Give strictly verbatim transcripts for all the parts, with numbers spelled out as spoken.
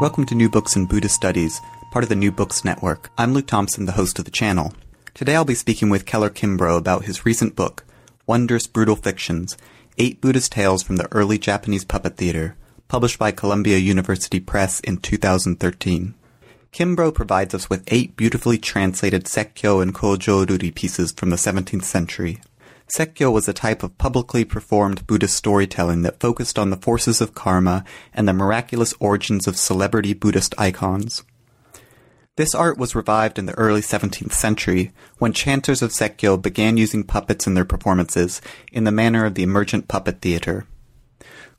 Welcome to New Books in Buddhist Studies, part of the New Books Network. I'm Luke Thompson, the host of the channel. Today I'll be speaking with Keller Kimbrough about his recent book, Wondrous Brutal Fictions, Eight Buddhist Tales from the Early Japanese Puppet Theater, published by Columbia University Press in two thousand thirteen. Kimbrough provides us with eight beautifully translated Sekkyo and Kōjōruri pieces from the seventeenth century. Sekkyo was a type of publicly performed Buddhist storytelling that focused on the forces of karma and the miraculous origins of celebrity Buddhist icons. This art was revived in the early seventeenth century, when chanters of Sekkyo began using puppets in their performances, in the manner of the emergent puppet theater.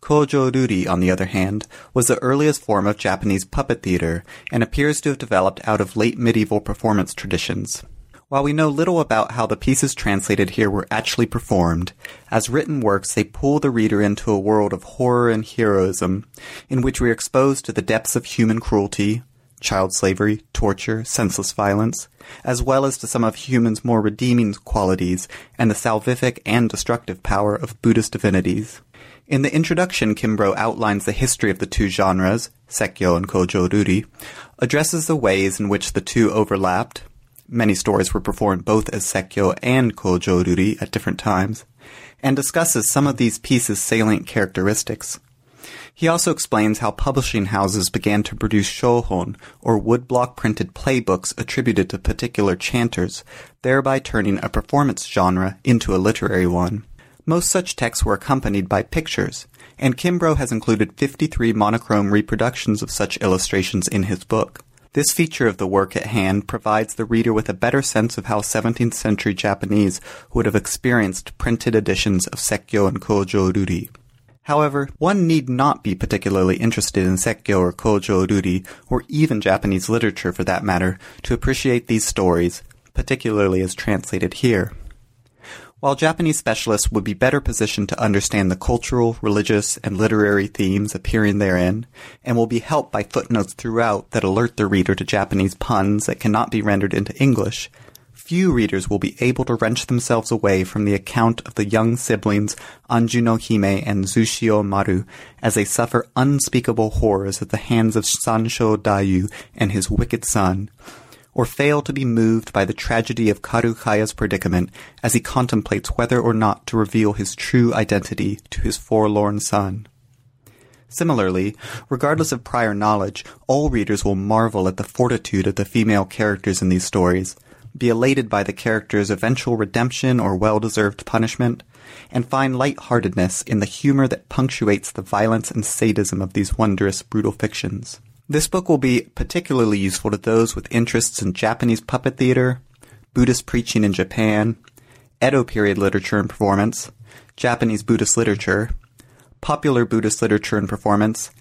Kōjōruri, on the other hand, was the earliest form of Japanese puppet theater, and appears to have developed out of late medieval performance traditions. While we know little about how the pieces translated here were actually performed, as written works they pull the reader into a world of horror and heroism, in which we are exposed to the depths of human cruelty, child slavery, torture, senseless violence, as well as to some of humans' more redeeming qualities and the salvific and destructive power of Buddhist divinities. In the introduction, Kimbrough outlines the history of the two genres, Sekkyo and Kōjōruri, addresses the ways in which the two overlapped. Many stories were performed both as Sekkyo and Kōjōruri at different times, and discusses some of these pieces' salient characteristics. He also explains how publishing houses began to produce shohon, or woodblock-printed playbooks attributed to particular chanters, thereby turning a performance genre into a literary one. Most such texts were accompanied by pictures, and Kimbrough has included fifty-three monochrome reproductions of such illustrations in his book. This feature of the work at hand provides the reader with a better sense of how seventeenth century Japanese would have experienced printed editions of Sekkyo and Kōjōruri. However, one need not be particularly interested in Sekkyo or Kōjōruri, or even Japanese literature for that matter, to appreciate these stories, particularly as translated here. While Japanese specialists would be better positioned to understand the cultural, religious, and literary themes appearing therein, and will be helped by footnotes throughout that alert the reader to Japanese puns that cannot be rendered into English, few readers will be able to wrench themselves away from the account of the young siblings Anju no Hime and Zushio Maru as they suffer unspeakable horrors at the hands of Sanshō Dayu and his wicked son, or fail to be moved by the tragedy of Karuhaya's predicament as he contemplates whether or not to reveal his true identity to his forlorn son. Similarly, regardless of prior knowledge, all readers will marvel at the fortitude of the female characters in these stories, be elated by the characters' eventual redemption or well-deserved punishment, and find light-heartedness in the humor that punctuates the violence and sadism of these wondrous, brutal fictions. This book will be particularly useful to those with interests in Japanese puppet theater, Buddhist preaching in Japan, Edo period literature and performance, Japanese Buddhist literature, popular Buddhist literature and performance,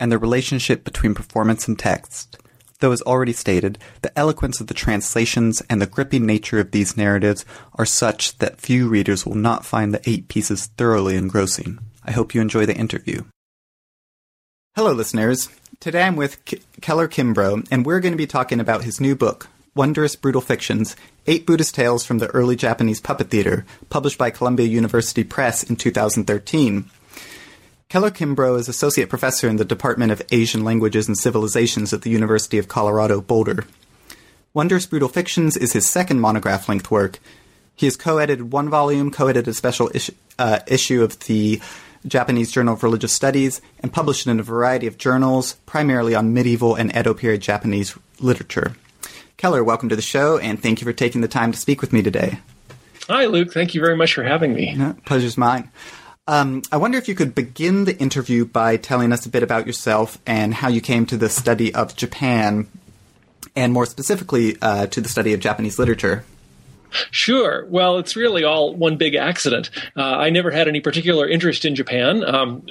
and the relationship between performance and text. Though, as already stated, the eloquence of the translations and the gripping nature of these narratives are such that few readers will not find the eight pieces thoroughly engrossing. I hope you enjoy the interview. Hello, listeners. Today I'm with K- Keller Kimbrough, and we're going to be talking about his new book, Wondrous Brutal Fictions, Eight Buddhist Tales from the Early Japanese Puppet Theater, published by Columbia University Press in two thousand thirteen. Keller Kimbrough is Associate Professor in the Department of Asian Languages and Civilizations at the University of Colorado Boulder. Wondrous Brutal Fictions is his second monograph-length work. He has co-edited one volume, co-edited a special issue, uh, issue of the Japanese Journal of Religious Studies, and published in a variety of journals, primarily on medieval and Edo period Japanese literature. Keller, welcome to the show, and thank you for taking the time to speak with me today. Hi, Luke. Thank you very much for having me. Yeah, pleasure's mine. Um, I wonder if you could begin the interview by telling us a bit about yourself and how you came to the study of Japan, and more specifically, uh, to the study of Japanese literature. Sure. Well, it's really all one big accident. Uh, I never had any particular interest in Japan um,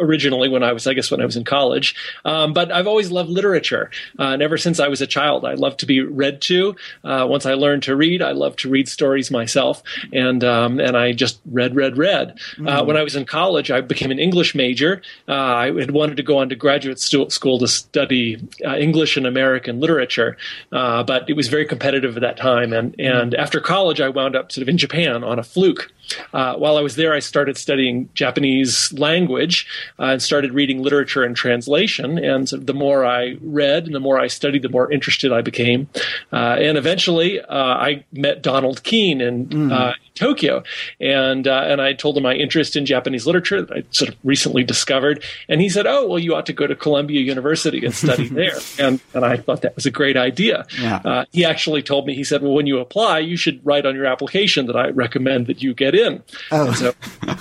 originally when I was, I guess, when I was in college. Um, but I've always loved literature. Uh, and ever since I was a child, I loved to be read to. Uh, once I learned to read, I loved to read stories myself. And um, and I just read, read, read. Uh, mm. When I was in college, I became an English major. Uh, I had wanted to go on to graduate stu- school to study uh, English and American literature. Uh, but it was very competitive at that time. And, and mm. after college, I wound up sort of in Japan on a fluke. Uh, while I was there, I started studying Japanese language uh, and started reading literature and translation. And sort of the more I read and the more I studied, the more interested I became. Uh, and eventually, uh, I met Donald Keene in, mm-hmm. uh, in Tokyo. And uh, and I told him my interest in Japanese literature that I sort of recently discovered. And he said, oh, well, you ought to go to Columbia University and study there. And, and I thought that was a great idea. Yeah. Uh, he actually told me, he said, well, when you apply, you should write on your application that I recommend that you get in. Oh. And so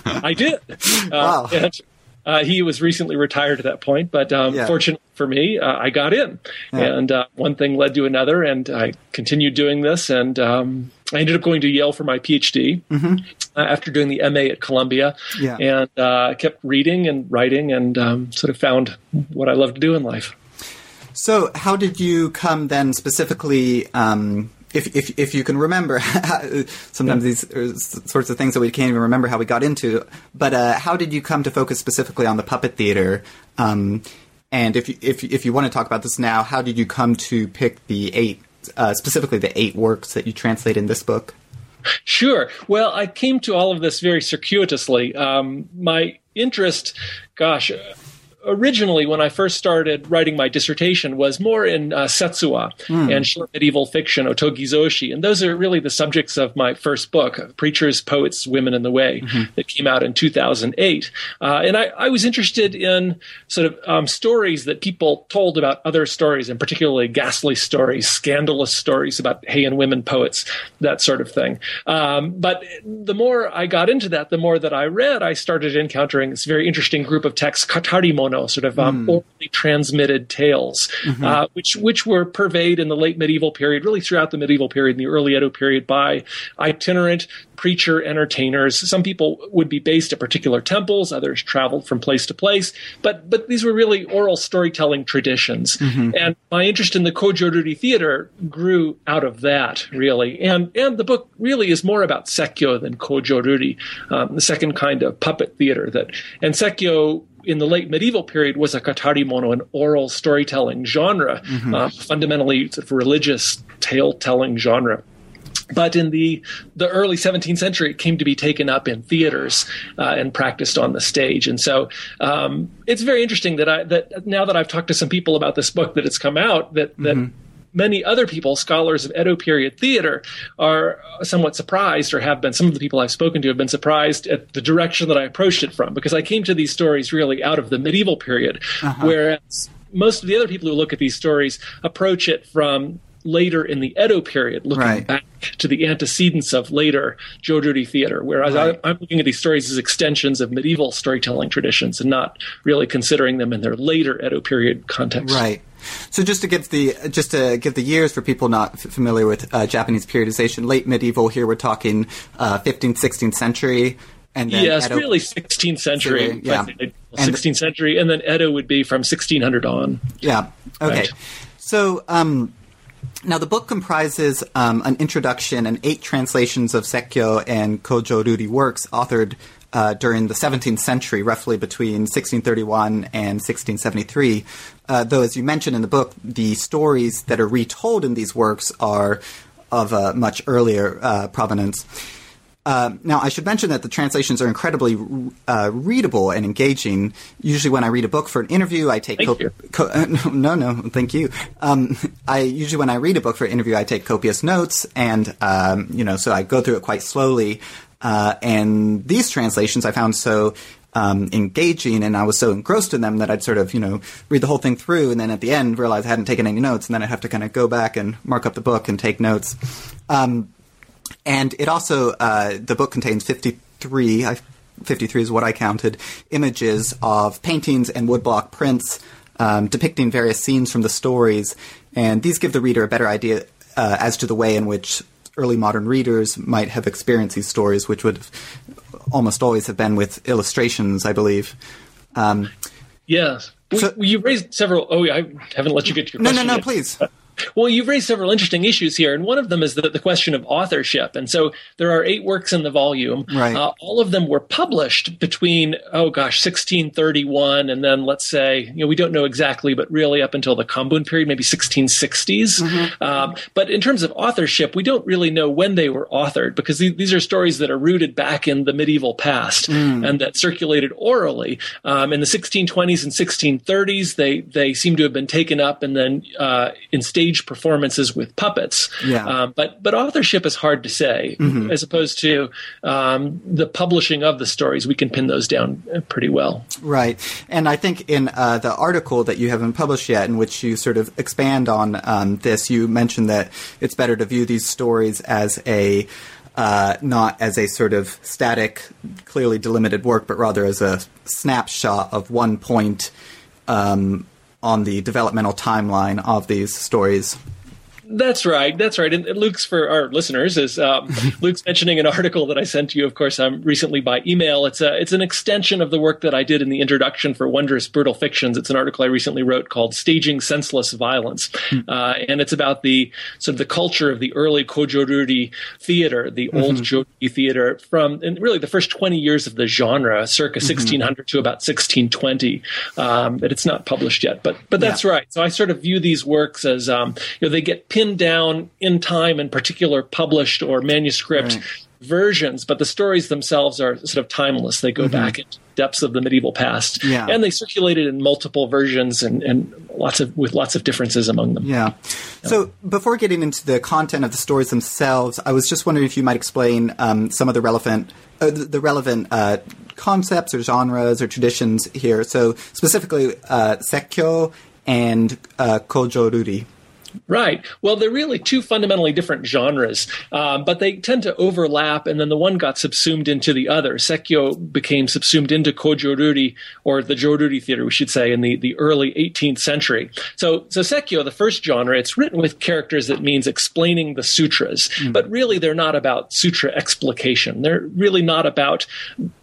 I did. Uh, wow. And uh, he was recently retired at that point, but um, yeah. fortunately for me, uh, I got in. Yeah. And uh, one thing led to another, and I continued doing this, and um, I ended up going to Yale for my PhD mm-hmm. uh, after doing the M A at Columbia. Yeah. And I uh, kept reading and writing and um, sort of found what I love to do in life. So how did you come then specifically um, – If, if if you can remember, sometimes these sorts of things that we can't even remember how we got into. But uh, how did you come to focus specifically on the puppet theater? Um, and if you, if if you want to talk about this now, how did you come to pick the eight uh, specifically the eight works that you translate in this book? Sure. Well, I came to all of this very circuitously. Um, my interest, gosh. Uh, Originally, when I first started writing my dissertation, was more in uh, Setsuwa mm. and short medieval fiction, Otogizoshi. And those are really the subjects of my first book, Preachers, Poets, Women in the Way, mm-hmm. that came out in two thousand eight. Uh, and I, I was interested in sort of um, stories that people told about other stories, and particularly ghastly stories, scandalous stories about hay and women poets, that sort of thing. Um, but the more I got into that, the more that I read, I started encountering this very interesting group of texts, Katarimono, sort of um, mm. orally transmitted tales, mm-hmm. uh, which which were purveyed in the late medieval period, really throughout the medieval period and the early Edo period, by itinerant preacher entertainers. Some people would be based at particular temples, others traveled from place to place, but but these were really oral storytelling traditions. Mm-hmm. And my interest in the Kojoruri theater grew out of that, really. And and the book really is more about Sekkyo than Kojoruri, um, the second kind of puppet theater. That and Sekkyo in the late medieval period was a katarimono, an oral storytelling genre, mm-hmm. uh, fundamentally sort of religious tale-telling genre. But in the, the early seventeenth century, it came to be taken up in theaters uh, and practiced on the stage. And so um, it's very interesting that I that now that I've talked to some people about this book that it's come out, that that mm-hmm. many other people, scholars of Edo period theater, are somewhat surprised, or have been. Some of the people I've spoken to have been surprised at the direction that I approached it from, because I came to these stories really out of the medieval period, uh-huh. whereas most of the other people who look at these stories approach it from later in the Edo period, looking right. back to the antecedents of later Jōruri theater, whereas right. I, I'm looking at these stories as extensions of medieval storytelling traditions and not really considering them in their later Edo period context. Right. So just to give the just to give the years for people not f- familiar with uh, Japanese periodization, late medieval here we're talking uh, fifteenth, sixteenth century, and then yes, Edo- really sixteenth century, century yeah, and sixteenth the- century, and then Edo would be from sixteen hundred on. Yeah. Okay. Right. So. Um, Now, the book comprises um, an introduction and eight translations of Sekkyo and Kojoruri works authored uh, during the seventeenth century, roughly between sixteen thirty-one and sixteen seventy-three. Uh, though, as you mentioned in the book, the stories that are retold in these works are of a much earlier uh, provenance. Uh, now, I should mention that the translations are incredibly uh, readable and engaging. Usually when I read a book for an interview, I take... Thank co- you. Co- uh, no, no, thank you. Um, I usually when I read a book for an interview, I take copious notes, and, um, you know, so I go through it quite slowly. Uh, and these translations I found so um, engaging, and I was so engrossed in them that I'd sort of, you know, read the whole thing through, and then at the end realize I hadn't taken any notes, and then I'd have to kind of go back and mark up the book and take notes. Um And it also, uh, the book contains fifty-three, fifty-three is what I counted, images of paintings and woodblock prints um, depicting various scenes from the stories. And these give the reader a better idea uh, as to the way in which early modern readers might have experienced these stories, which would almost always have been with illustrations, I believe. Um, yes. So, we, you raised several – oh, I haven't let you get to your no, question No, no, no, please. Well, you've raised several interesting issues here, and one of them is the, the question of authorship. And so there are eight works in the volume. Right. Uh, all of them were published between, oh gosh, sixteen thirty-one and then let's say, you know, we don't know exactly, but really up until the Kambun period, maybe sixteen sixties. Mm-hmm. Um, but in terms of authorship, we don't really know when they were authored because th- these are stories that are rooted back in the medieval past mm. and that circulated orally. Um, in the sixteen twenties and sixteen thirties, they, they seem to have been taken up and then uh, in stage performances with puppets. Yeah. Um, but but authorship is hard to say, mm-hmm. as opposed to um, the publishing of the stories. We can pin those down pretty well. Right. And I think in uh, the article that you haven't published yet, in which you sort of expand on um, this, you mentioned that it's better to view these stories as a Uh, not as a sort of static, clearly delimited work, but rather as a snapshot of one point um on the developmental timeline of these stories. That's right. That's right. And Luke's, for our listeners, is um, Luke's mentioning an article that I sent to you, of course, um, recently by email. It's a, it's an extension of the work that I did in the introduction for Wondrous Brutal Fictions. It's an article I recently wrote called Staging Senseless Violence. Uh, and it's about the sort of the culture of the early Kojoruri theater, the mm-hmm. old Jogi theater, from and really the first twenty years of the genre, circa mm-hmm. sixteen hundred to about sixteen twenty. Um, but it's not published yet. But but that's yeah. right. So I sort of view these works as, um, you know, they get pinned down in time in particular published or manuscript right. versions, but the stories themselves are sort of timeless. They go mm-hmm. back into depths of the medieval past. Yeah. And they circulated in multiple versions and, and lots of with lots of differences among them. Yeah. yeah. So before getting into the content of the stories themselves, I was just wondering if you might explain um, some of the relevant uh, the relevant uh, concepts or genres or traditions here. So specifically uh, Sekkyo and uh, Kojoruri. Right. Well, they're really two fundamentally different genres, uh, but they tend to overlap, and then the one got subsumed into the other. Sekkyo became subsumed into Kojoruri, or the Joruri theater, we should say, in the, the early eighteenth century. So, so Sekkyo, the first genre, it's written with characters that means explaining the sutras, mm. but really they're not about sutra explication. They're really not about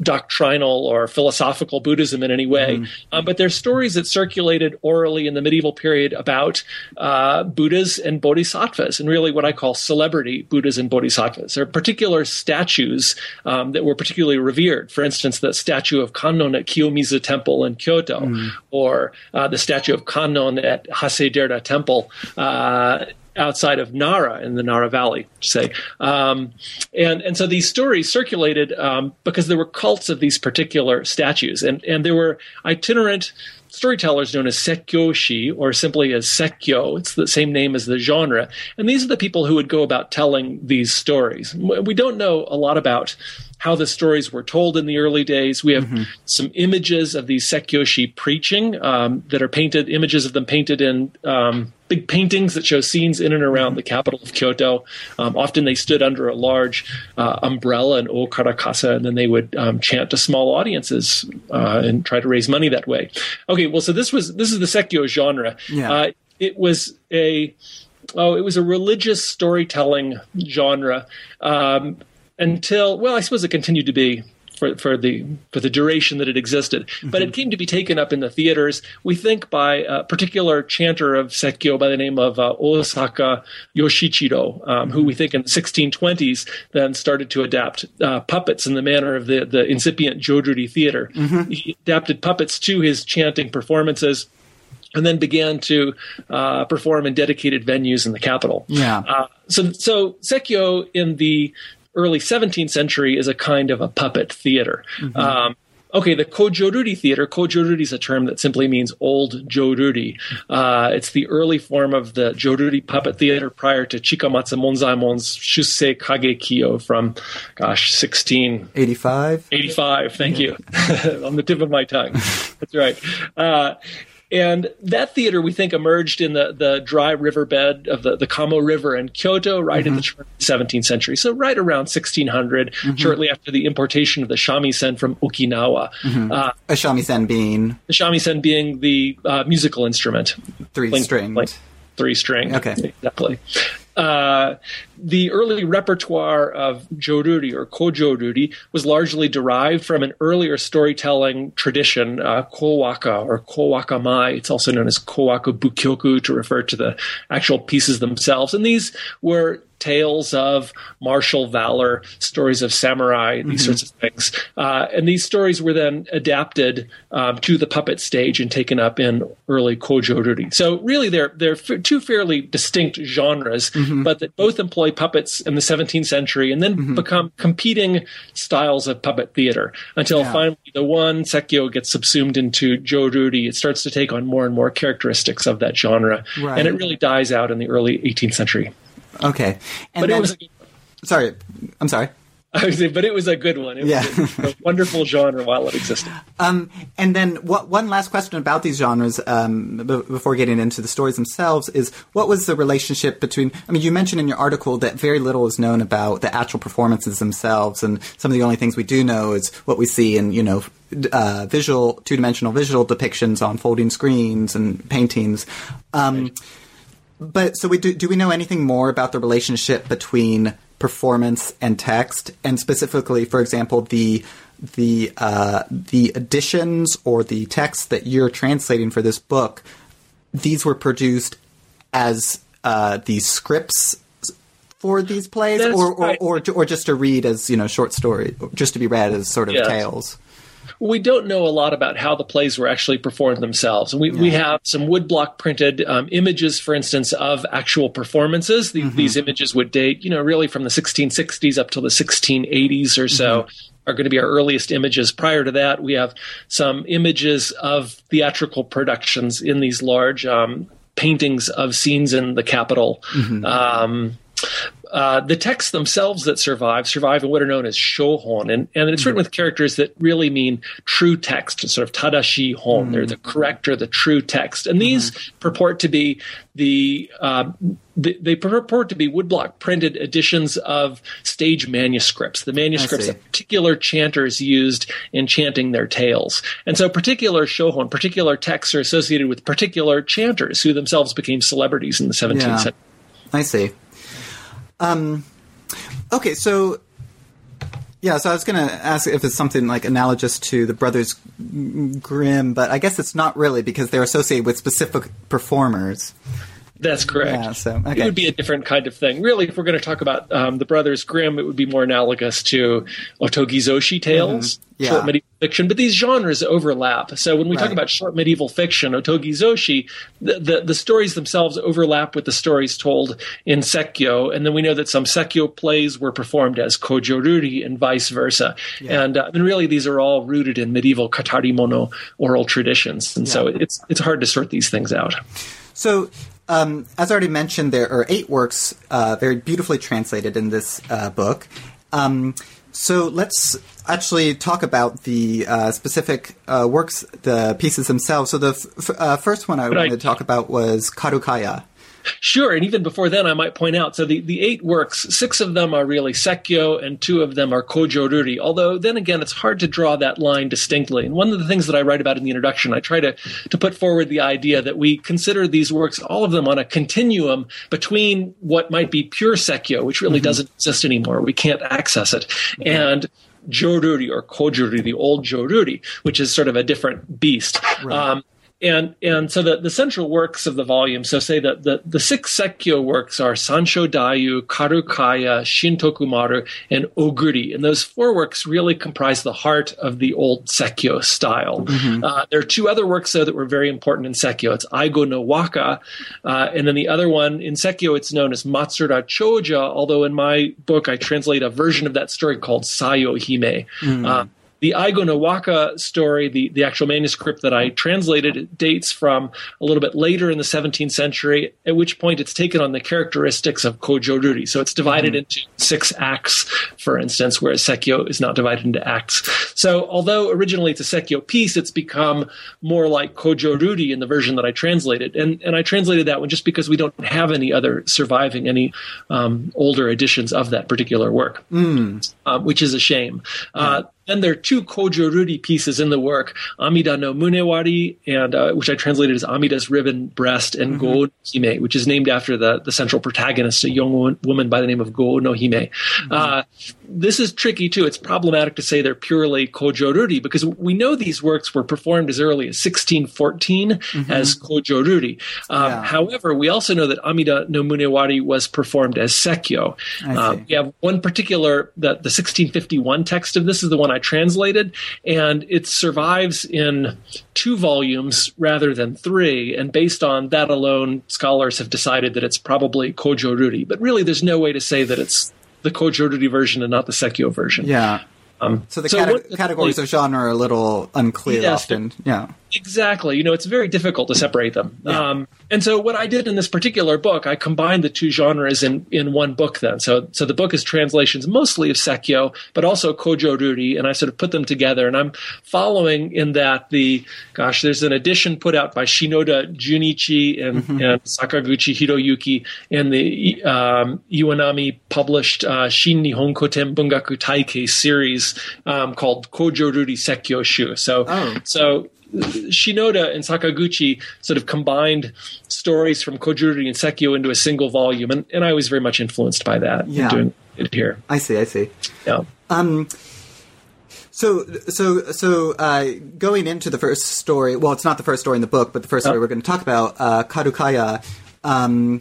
doctrinal or philosophical Buddhism in any way, mm. um, but they're stories that circulated orally in the medieval period about uh, Buddhism. Buddhas and bodhisattvas, and really what I call celebrity Buddhas and bodhisattvas. There are particular statues um, that were particularly revered. For instance, the statue of Kannon at Kiyomizu Temple in Kyoto, mm. or uh, the statue of Kannon at Haseiderda Temple uh, outside of Nara in the Nara Valley, say. Um, and, and so these stories circulated um, because there were cults of these particular statues, and, and there were itinerant storytellers known as sekkyoshi, or simply as sekkyo. It's the same name as the genre. And these are the people who would go about telling these stories. We don't know a lot about how the stories were told in the early days. We have mm-hmm. some images of these sekkyoshi preaching um, that are painted, images of them painted in um, big paintings that show scenes in and around mm-hmm. the capital of Kyoto. Um, often they stood under a large uh, umbrella in O Karakasa, and then they would um, chant to small audiences uh, and try to raise money that way. Okay, well, so this was this is the sekkyo genre. Yeah. Uh, it was a oh, it was a religious storytelling genre. Um, Until, well, I suppose it continued to be for, for the for the duration that it existed. Mm-hmm. But it came to be taken up in the theaters, we think, by a particular chanter of Sekkyo by the name of uh, Osaka Yoshichiro, um, mm-hmm. who we think in the sixteen twenties then started to adapt uh, puppets in the manner of the, the incipient Joruri theater. Mm-hmm. He adapted puppets to his chanting performances, and then began to uh, perform in dedicated venues in the capital. Yeah. Uh, so, so Sekkyo in the early seventeenth century is a kind of a puppet theater. Mm-hmm. Um, okay, the Kojoruri theater, Kojoruri is a term that simply means old Joruri. Uh, it's the early form of the Joruri puppet theater prior to Chikamatsu Monzaimon's Shusei Kagekiyo from, gosh, sixteen eighty-five? eighty-five, thank yeah. you. On the tip of my tongue. That's right. Uh, And that theater, we think, emerged in the, the dry riverbed of the, the Kamo River in Kyoto right mm-hmm. in the seventeenth century. So right around sixteen hundred, mm-hmm. shortly after the importation of the shamisen from Okinawa. Mm-hmm. Uh, a shamisen being? The shamisen being the uh, musical instrument. Three-stringed. Three-stringed. Okay. Exactly. Uh, the early repertoire of joruri or kojoruri was largely derived from an earlier storytelling tradition, uh, kowaka or kowakamai. It's also known as kowaku bukyoku to refer to the actual pieces themselves. And these were tales of martial valor, stories of samurai, these mm-hmm. sorts of things. Uh, and these stories were then adapted um, to the puppet stage and taken up in early kojoruri. So really they're, they're f- two fairly distinct genres, mm-hmm. but that both employ puppets in the seventeenth century and then mm-hmm. become competing styles of puppet theater until yeah. finally the one, Sekkyō, gets subsumed into joruri. It starts to take on more and more characteristics of that genre. Right. And it really dies out in the early eighteenth century. Okay, and but then, it was. Sorry, I'm sorry. I was saying, but it was a good one. It yeah. was a, a wonderful genre while it existed. Um, and then what, one last question about these genres um, b- before getting into the stories themselves is what was the relationship between – I mean, you mentioned in your article that very little is known about the actual performances themselves, and some of the only things we do know is what we see in, you know, uh, visual – two-dimensional visual depictions on folding screens and paintings. Um right. But so we do, do we know anything more about the relationship between performance and text, and specifically, for example, the the uh, the editions or the text that you're translating for this book? These were produced as uh, the scripts for these plays, or, right. or or or just to read as, you know, short story, just to be read as sort of yes. tales. We don't know a lot about how the plays were actually performed themselves. We, yeah. we have some woodblock printed um, images, for instance, of actual performances. The, mm-hmm. These images would date, you know, really from the sixteen sixties up till the sixteen eighties or so. Mm-hmm. Are going to be our earliest images. Prior to that, we have some images of theatrical productions in these large um, paintings of scenes in the Capitol. Mm-hmm. Um, Uh, the texts themselves that survive, survive in what are known as shohon. And, and it's written mm-hmm. with characters that really mean true text, sort of tadashi hon. Mm-hmm. They're the correct or the true text. And these mm-hmm. purport to be the uh, – th- they purport to be woodblock printed editions of stage manuscripts, the manuscripts that particular chanters used in chanting their tales. And so particular shohon, particular texts are associated with particular chanters who themselves became celebrities in the seventeenth yeah. century. I see. Um, okay, so, yeah, so I was going to ask if it's something like analogous to the Brothers Grimm, but I guess it's not really because they're associated with specific performers. That's correct. Yeah, so, okay. It would be a different kind of thing. Really, if we're going to talk about um, the Brothers Grimm, it would be more analogous to Otogizoshi tales, mm-hmm. yeah. short medieval fiction. But these genres overlap. So when we right. talk about short medieval fiction, Otogizoshi, the, the, the stories themselves overlap with the stories told in Sekkyō. And then we know that some Sekkyō plays were performed as Kojoruri and vice versa. Yeah. And, uh, and really, these are all rooted in medieval katarimono oral traditions. And yeah. so it's it's hard to sort these things out. So... Um, as I already mentioned, there are eight works uh, very beautifully translated in this uh, book. Um, so let's actually talk about the uh, specific uh, works, the pieces themselves. So the f- uh, first one I but wanted I- to talk about was Karukaya. Sure. And even before then, I might point out, so the, the eight works, six of them are really Sekkyō and two of them are Kojoruri. Although then again, it's hard to draw that line distinctly. And one of the things that I write about in the introduction, I try to, to put forward the idea that we consider these works, all of them, on a continuum between what might be pure Sekkyō, which really mm-hmm. doesn't exist anymore. We can't access it. Mm-hmm. And Joruri or Kojoruri, the old Joruri, which is sort of a different beast. Right. Um, And and so the, the central works of the volume, so say that the, the six Sekkyō works are Sanshō Dayu, Karukaya, Shintokumaru, and Oguri. And those four works really comprise the heart of the old Sekkyō style. Mm-hmm. Uh, there are two other works, though, that were very important in Sekkyō. It's Aigo no Waka, uh, and then the other one, in Sekkyō, it's known as Matsura Chōja, although in my book I translate a version of that story called Sayo Hime. Mm. Uh, The Aigo no Waka story, the, the actual manuscript that I translated, it dates from a little bit later in the seventeenth century, at which point it's taken on the characteristics of Kojoruri. So it's divided mm. into six acts, for instance, whereas Sekkyō is not divided into acts. So although originally it's a Sekkyō piece, it's become more like Kojoruri in the version that I translated. And, and I translated that one just because we don't have any other surviving, any um, older editions of that particular work, mm. uh, which is a shame. Yeah. Uh, Then there are two Kojo Ruri pieces in the work, Amida no Munewari, and uh, which I translated as Amida's Ribbon Breast, and mm-hmm. Go no Hime, which is named after the, the central protagonist, a young woman by the name of Go no Hime. Mm-hmm. Uh, this is tricky, too. It's problematic to say they're purely Kojo Ruri, because we know these works were performed as early as sixteen fourteen mm-hmm. as Kojo Ruri. Um, yeah. However, we also know that Amida no Munewari was performed as Sekyo. Uh, we have one particular, the, the sixteen fifty-one text of this is the one I translated, and it survives in two volumes rather than three, and based on that alone, scholars have decided that it's probably Kojo Ruri. But really, there's no way to say that it's the Kojo Ruri version and not the Sekyo version. Yeah. Um, so the so cate- what, categories like, of genre are a little unclear yes, often. Yeah. Exactly. You know, it's very difficult to separate them. Yeah. Um, and so what I did in this particular book, I combined the two genres in, in one book then. So so the book is translations mostly of Sekyo, but also Kojo Ruri, and I sort of put them together. And I'm following in that the, gosh, there's an edition put out by Shinoda Junichi and, mm-hmm. and Sakaguchi Hiroyuki, and the um, Iwanami published uh, Shin Nihon Koten Bungaku Taikei series um, called Kojo Ruri Sekyo Shu. So, oh. so Shinoda and Sakaguchi sort of combined stories from Kojo Ruri and Sekyo into a single volume, and, and I was very much influenced by that. Yeah. Doing it here. I see, I see. Yeah. Um, so, so, so uh, going into the first story, well, it's not the first story in the book, but the first story oh. we're going to talk about, uh, Karukaya. Um,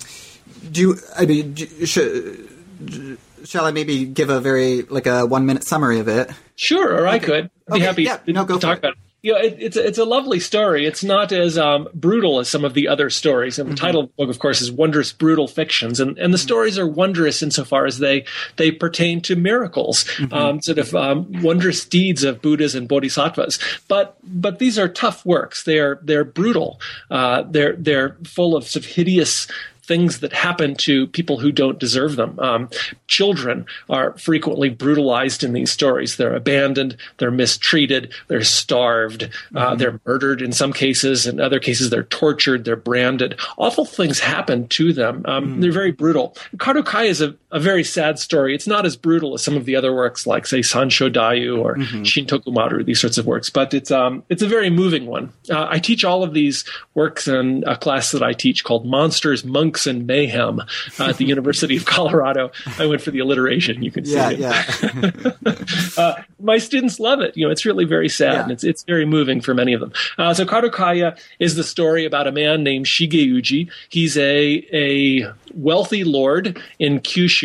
do you, I mean, do, should, do, shall I maybe give a very like a one minute summary of it? Sure, or okay. I could. I'd be okay. happy yeah. no, go to talk it. about it. You know, it, it's, it's a lovely story. It's not as um, brutal as some of the other stories. And the mm-hmm. title of the book, of course, is Wondrous Brutal Fictions. And, and the mm-hmm. stories are wondrous insofar as they, they pertain to miracles, mm-hmm. um, sort of um, wondrous deeds of Buddhas and Bodhisattvas. But but these are tough works. They're they're brutal. Uh, they're they're full of sort of hideous things that happen to people who don't deserve them. Um, children are frequently brutalized in these stories. They're abandoned, they're mistreated, they're starved, mm-hmm. uh, they're murdered in some cases. In other cases, they're tortured, they're branded. Awful things happen to them. Um, mm-hmm. They're very brutal. Karukaya is a, a very sad story. It's not as brutal as some of the other works like, say, Sanshō Dayu or mm-hmm. Shintokumaru, these sorts of works. But it's um, it's a very moving one. Uh, I teach all of these works in a class that I teach called Monsters, Monks, and Mayhem uh, at the University of Colorado. I went for the alliteration. You can yeah, see it. Yeah. uh, my students love it. You know, it's really very sad, yeah. and it's it's very moving for many of them. Uh, so Karukaya is the story about a man named Shigeuji. He's a a wealthy lord in Kyushu.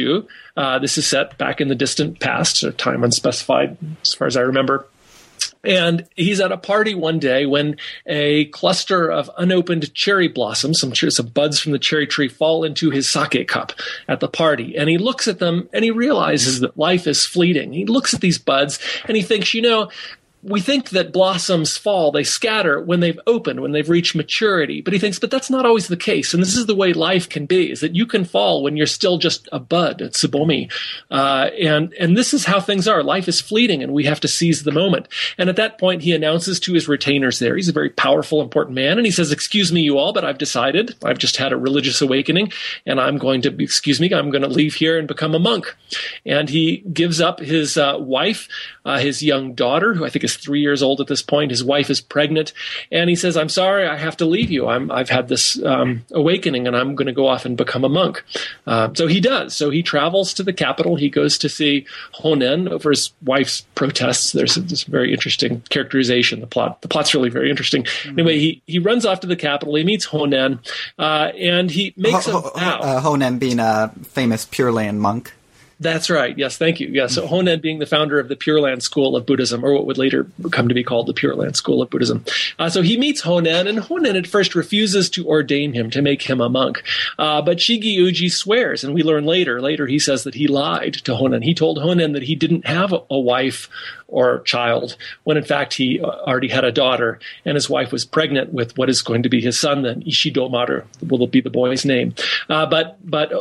Uh, this is set back in the distant past, so time unspecified, as far as I remember. And he's at a party one day when a cluster of unopened cherry blossoms, some, some buds from the cherry tree, fall into his sake cup at the party. And he looks at them and he realizes that life is fleeting. He looks at these buds and he thinks, you know, we think that blossoms fall, they scatter when they've opened, when they've reached maturity. But he thinks, but that's not always the case. And this is the way life can be, is that you can fall when you're still just a bud, a tsubomi. Uh, and, and this is how things are. Life is fleeting, and we have to seize the moment. And at that point, he announces to his retainers there, he's a very powerful, important man, and he says, excuse me, you all, but I've decided, I've just had a religious awakening, and I'm going to, excuse me, I'm going to leave here and become a monk. And he gives up his uh, wife, uh, his young daughter, who I think is three years old at this point. His wife is pregnant, and he says, I'm sorry, I have to leave you. I'm, I've had this um, awakening, and I'm going to go off and become a monk. Uh, so he does. So he travels to the capital. He goes to see Honen over his wife's protests. There's this very interesting characterization. The plot, the plot's really very interesting. Mm-hmm. Anyway, he, he runs off to the capital. He meets Honen, uh, and he makes ho- ho- a vow. Uh, Honen being a famous Pure Land monk. That's right. Yes, thank you. Yes, so Honen being the founder of the Pure Land School of Buddhism, or what would later come to be called the Pure Land School of Buddhism. Uh, so he meets Honen, and Honen at first refuses to ordain him, to make him a monk. Uh, but Shigeuji swears, and we learn later, later he says that he lied to Honen. He told Honen that he didn't have a, a wife or child, when in fact he already had a daughter, and his wife was pregnant with what is going to be his son, then Ishidomaru will be the boy's name. Uh, but but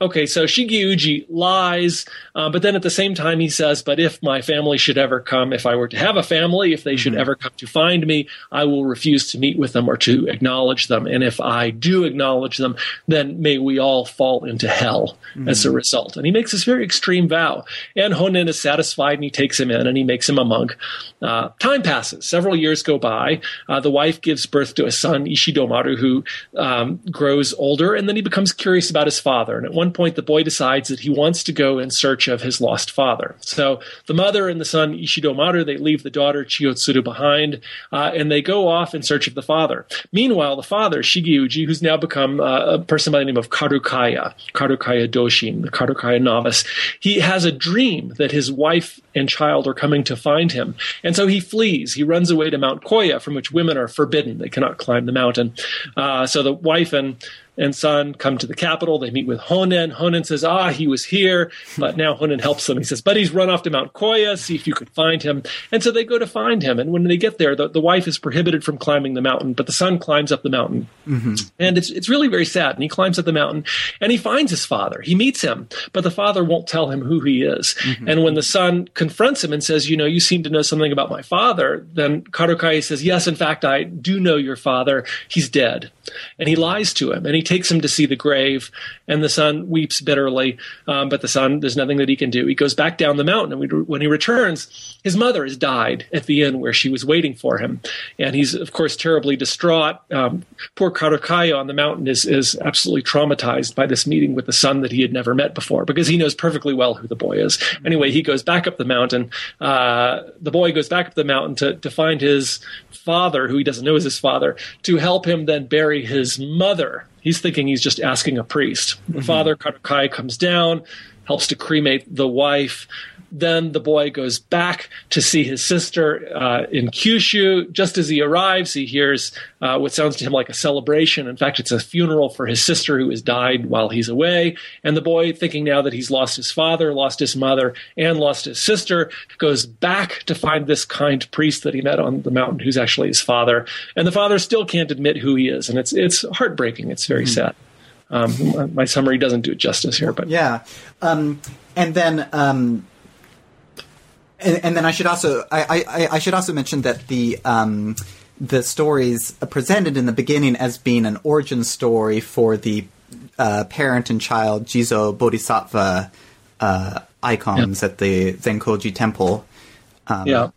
okay, so Shigeuji lies, uh, but then at the same time he says, but if my family should ever come, if I were to have a family, if they should mm-hmm. ever come to find me, I will refuse to meet with them or to acknowledge them. And if I do acknowledge them, then may we all fall into hell mm-hmm. as a result. And he makes this very extreme vow. And Honen is satisfied, and he takes him in, and he makes him a monk. Uh, time passes. Several years go by. Uh, the wife gives birth to a son, Ishidomaru, who um, grows older, and then he becomes curious about his father. And at one point, the boy decides that he wants to go in search of his lost father. So the mother and the son, Ishidomaru, they leave the daughter, Chiyotsuru, behind, uh, and they go off in search of the father. Meanwhile, the father, Shigeuji, who's now become uh, a person by the name of Karukaya, Karukaya Doshin, the Karukaya novice, he has a dream that his wife and child are coming to find him. And so he flees. He runs away to Mount Koya, from which women are forbidden. They cannot climb the mountain. Uh, so the wife and and son come to the capital. They meet with Honen. Honen says, ah, he was here. But now Honen helps them. He says, but he's run off to Mount Koya. See if you could find him. And so they go to find him. And when they get there, the, the wife is prohibited from climbing the mountain, but the son climbs up the mountain. Mm-hmm. And it's it's really very sad. And he climbs up the mountain and he finds his father. He meets him, but the father won't tell him who he is. Mm-hmm. And when the son confronts him and says, you know, you seem to know something about my father, then Karukai says, yes, in fact, I do know your father. He's dead. And he lies to him. And he takes him to see the grave, and the son weeps bitterly, um, but the son, there's nothing that he can do. He goes back down the mountain, and we, when he returns, his mother has died at the inn where she was waiting for him. And he's, of course, terribly distraught. Um, poor Karukaya on the mountain is, is absolutely traumatized by this meeting with the son that he had never met before, because he knows perfectly well who the boy is. Anyway, he goes back up the mountain. Uh, the boy goes back up the mountain to, to find his father, who he doesn't know is his father, to help him then bury his mother. He's thinking he's just asking a priest. The mm-hmm. father, Karukai, comes down, helps to cremate the wife. Then the boy goes back to see his sister uh, in Kyushu. Just as he arrives, he hears uh, what sounds to him like a celebration. In fact, it's a funeral for his sister who has died while he's away. And the boy, thinking now that he's lost his father, lost his mother, and lost his sister, goes back to find this kind priest that he met on the mountain, who's actually his father. And the father still can't admit who he is. And it's it's heartbreaking. It's very mm-hmm. sad. Um, my summary doesn't do it justice here, but yeah. Um, and then. Um... And, and then I should also I, I, I should also mention that the um, the stories presented in the beginning as being an origin story for the uh, parent and child Jizo Bodhisattva uh, icons yeah. at the Zenkoji Temple. Um, yeah.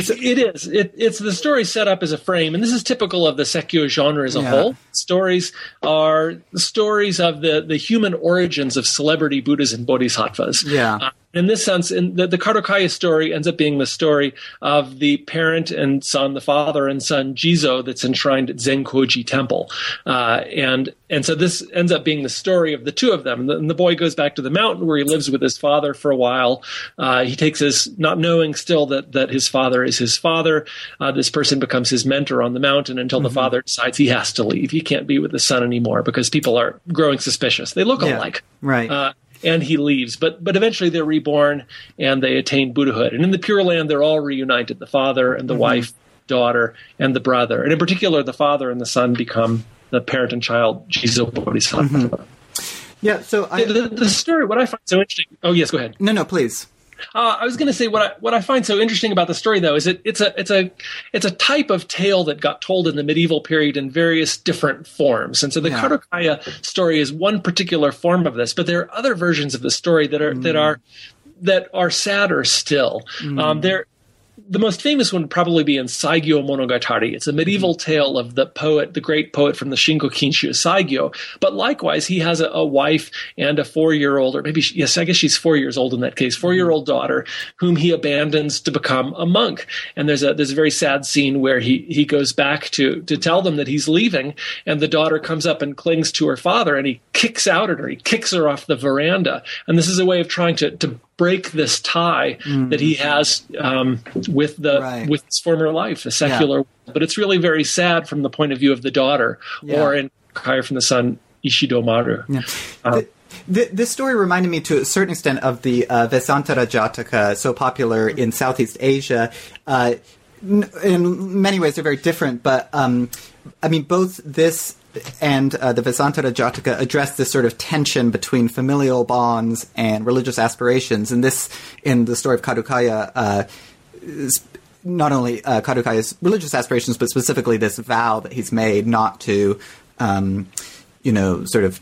So, it is. It, it's the story set up as a frame, and this is typical of the Sekkyō genre as a yeah. whole. Stories are stories of the, the human origins of celebrity Buddhas and bodhisattvas. Yeah. Uh, in this sense, in the, the Karukaya story ends up being the story of the parent and son, the father and son Jizo, that's enshrined at Zenkoji Temple. Uh, and and so this ends up being the story of the two of them. And the, and the boy goes back to the mountain where he lives with his father for a while. Uh, he takes his, not knowing still that, that his father is his father. Uh, this person becomes his mentor on the mountain until mm-hmm. the father decides he has to leave. He can't be with the son anymore because people are growing suspicious. They look yeah, alike. Right. Uh, and he leaves. But but eventually they're reborn and they attain Buddhahood. And in the Pure Land, they're all reunited, the father and the mm-hmm. wife, daughter, and the brother. And in particular, the father and the son become the parent and child, Jizo Bodhisattva. Mm-hmm. Yeah, so I... The, the, the story, what I find so interesting... Oh, yes, go ahead. No, no, please. Uh, I was going to say what I what I find so interesting about the story, though, is it it's a it's a it's a type of tale that got told in the medieval period in various different forms, and so the yeah. Karukaya story is one particular form of this. But there are other versions of the story that are mm. that are that are sadder still. Mm. Um, there. The most famous one would probably be in Saigyo Monogatari. It's a medieval tale of the poet, the great poet from the Shinko Kinshu, Saigyo. But likewise, he has a, a wife and a four-year-old, or maybe, she, yes, I guess she's four years old in that case, four-year-old daughter, whom he abandons to become a monk. And there's a there's a very sad scene where he, he goes back to, to tell them that he's leaving, and the daughter comes up and clings to her father, and he kicks out at her. He kicks her off the veranda. And this is a way of trying to... to break this tie mm. that he has um, with the right. with his former life, the secular yeah. world. But it's really very sad from the point of view of the daughter, yeah. or in Karukai from the son, Ishidomaru. Yeah. Um, the, the, this story reminded me to a certain extent of the uh, Vesantara Jataka, so popular in Southeast Asia. Uh, in many ways, they're very different, but um, I mean, both this and uh, the Vedanta Jataka addressed this sort of tension between familial bonds and religious aspirations. And this, in the story of Kadukaya, uh, is not only uh, Kadukaya's religious aspirations, but specifically this vow that he's made not to, um, you know, sort of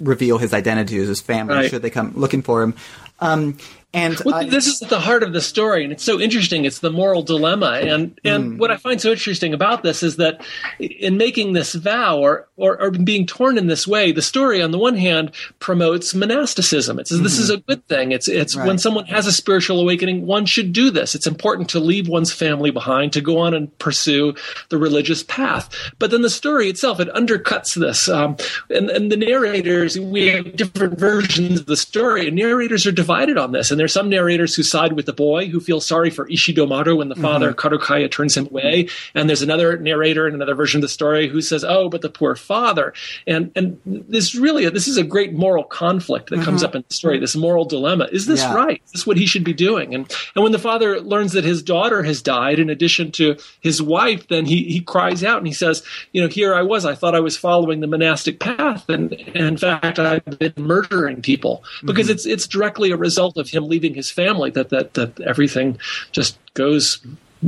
reveal his identity to his family, right, should they come looking for him. Um, and well, I, this is at the heart of the story, and it's so interesting. It's the moral dilemma, and and mm. what I find so interesting about this is that in making this vow or, or or being torn in this way, the story on the one hand promotes monasticism. It says mm. this is a good thing. It's it's right. when someone has a spiritual awakening, one should do this. It's important to leave one's family behind to go on and pursue the religious path. But then the story itself, it undercuts this, um, and and the narrators, we have different versions of the story, and narrators are divided. divided on this. And there's some narrators who side with the boy, who feel sorry for Ishidomaru when the mm-hmm. father, Kadukaya, turns him away. And there's another narrator in another version of the story who says, oh, but the poor father. And and this really, this is a great moral conflict that mm-hmm. comes up in the story, this moral dilemma. Is this yeah. right? Is this what he should be doing? And and when the father learns that his daughter has died, in addition to his wife, then he, he cries out and he says, you know, here I was, I thought I was following the monastic path. And, and in fact, I've been murdering people because mm-hmm. it's, it's directly a result of him leaving his family that that that everything just goes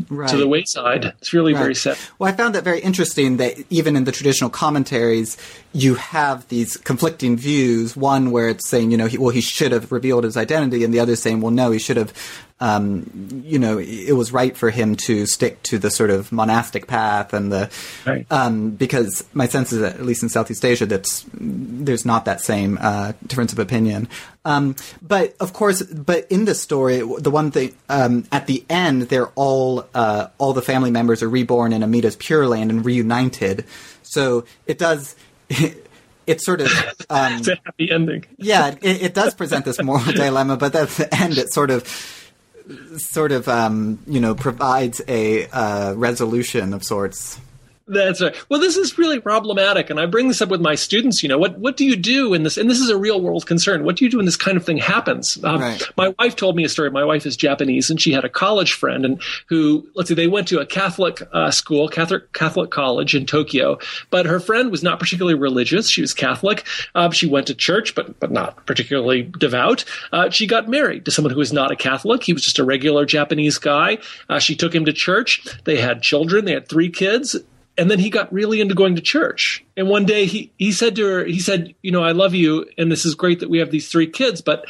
right. to the wayside. It's really right. very sad. Well, I found that very interesting that even in the traditional commentaries, you have these conflicting views, one where it's saying, you know, he, well, he should have revealed his identity, and the other saying, well, no, he should have, um, you know, it was right for him to stick to the sort of monastic path and the, right. um, because my sense is that, at least in Southeast Asia, that's, there's not that same uh, difference of opinion. Um, but of course, but in this story, the one thing, um, at the end, they're all, uh, all the family members are reborn in Amita's Pure Land and reunited. So it does, it, it sort of, um, it's a happy ending. yeah, it, it does present this moral dilemma, but at the end, it sort of, sort of, um, you know, provides a, uh, resolution of sorts. That's right. Well, this is really problematic, and I bring this up with my students. You know, what what do you do in this? And this is a real world concern. What do you do when this kind of thing happens? Um, right. My wife told me a story. My wife is Japanese, and she had a college friend, and who let's say they went to a Catholic uh, school, Catholic Catholic college in Tokyo. But her friend was not particularly religious. She was Catholic. Um, she went to church, but but not particularly devout. Uh, she got married to someone who was not a Catholic. He was just a regular Japanese guy. Uh, she took him to church. They had children. They had three kids. And then he got really into going to church. And one day he, he said to her, he said, you know, I love you. And this is great that we have these three kids, but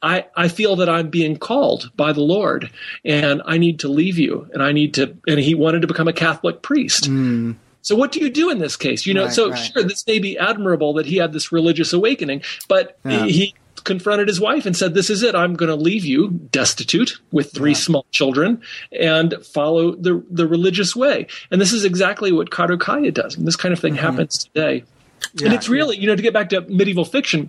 I, I feel that I'm being called by the Lord and I need to leave you. And I need to, and he wanted to become a Catholic priest. Mm. So what do you do in this case? You know, right, so right. sure, this may be admirable that he had this religious awakening, but yeah. he confronted his wife and said, this is it. I'm going to leave you destitute with three yeah. small children and follow the the religious way. And this is exactly what Kadukaya does. And this kind of thing mm-hmm. happens today. Yeah, and it's really, yeah. you know, to get back to medieval fiction,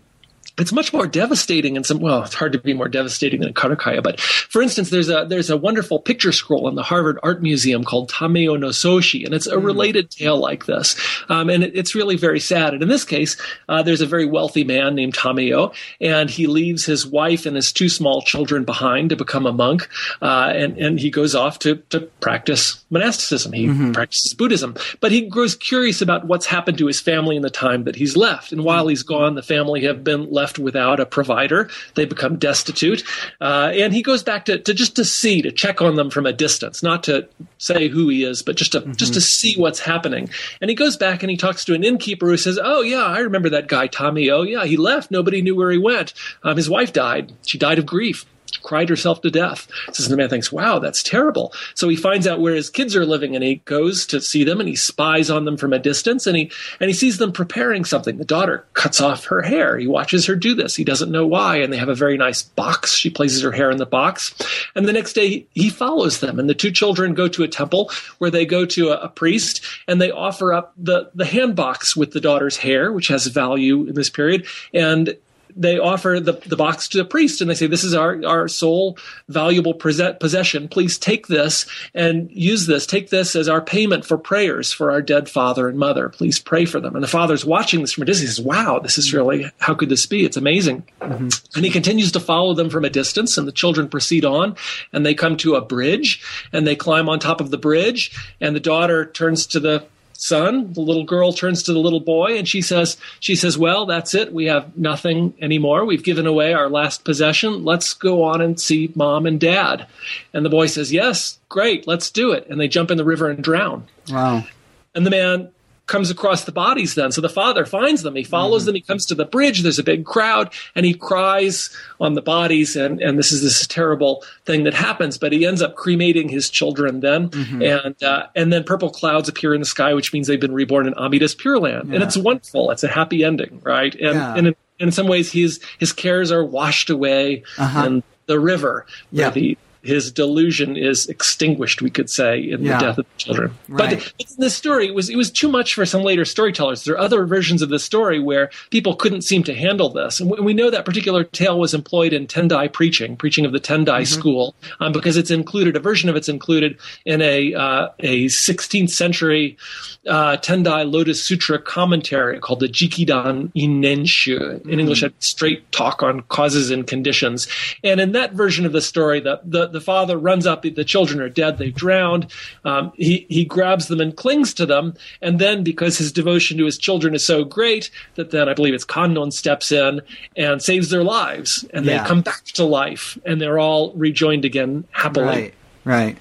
it's much more devastating in some, well, it's hard to be more devastating than Kadukaya, but for instance, there's a there's a wonderful picture scroll in the Harvard Art Museum called Tameo no Soshi, and it's a related mm. tale like this. Um, and it, it's really very sad. And in this case, uh, there's a very wealthy man named Tameo, and he leaves his wife and his two small children behind to become a monk, uh, and, and he goes off to, to practice monasticism. He mm-hmm. practices Buddhism, but he grows curious about what's happened to his family in the time that he's left. And while he's gone, the family have been left left without a provider. They become destitute. Uh, and he goes back to, to just to see, to check on them from a distance, not to say who he is, but just to mm-hmm. just to see what's happening. And he goes back and he talks to an innkeeper who says, oh, yeah, I remember that guy, Tommy. Oh, yeah, he left. Nobody knew where he went. Um, his wife died. She died of grief. Cried herself to death. So the man thinks, wow, that's terrible. So he finds out where his kids are living and he goes to see them and he spies on them from a distance and he and he sees them preparing something. The daughter cuts off her hair. He watches her do this. He doesn't know why. And they have a very nice box. She places her hair in the box. And the next day he follows them and the two children go to a temple where they go to a, a priest and they offer up the, the hand box with the daughter's hair, which has value in this period. And they offer the, the box to the priest and they say, this is our, our sole valuable present possession. Please take this and use this. Take this as our payment for prayers for our dead father and mother. Please pray for them. And the father's watching this from a distance. He says, wow, this is really, how could this be? It's amazing. Mm-hmm. And he continues to follow them from a distance and the children proceed on and they come to a bridge and they climb on top of the bridge and the daughter turns to the son, the little girl turns to the little boy and she says, she says, well, that's it. We have nothing anymore. We've given away our last possession. Let's go on and see mom and dad. And the boy says, yes, great, let's do it. And they jump in the river and drown. Wow. And the man comes across the bodies then. So the father finds them. He follows mm-hmm. them. He comes to the bridge. There's a big crowd, and he cries on the bodies. And, and this is this terrible thing that happens, but he ends up cremating his children then. Mm-hmm. And uh, and then purple clouds appear in the sky, which means they've been reborn in Abida's Pure Land. Yeah. And it's wonderful. It's a happy ending, right? And, yeah. and, in, and in some ways, his, his cares are washed away uh-huh. in the river. Yeah. The, His delusion is extinguished, we could say, in yeah. the death of the children. Right. But in this story, it was it was too much for some later storytellers. There are other versions of the story where people couldn't seem to handle this. And we know that particular tale was employed in Tendai preaching, preaching of the Tendai mm-hmm. school, um, because it's included, a version of it's included in a uh, a sixteenth century uh, Tendai Lotus Sutra commentary called the Jikidan Inenshu. Mm-hmm. In English, a straight talk on causes and conditions. And in that version of the story, the, the The father runs up. The children are dead. They've drowned. Um, he, he grabs them and clings to them. And then because his devotion to his children is so great that then I believe it's Kannon steps in and saves their lives. And yeah. they come back to life. And they're all rejoined again happily. Right, right.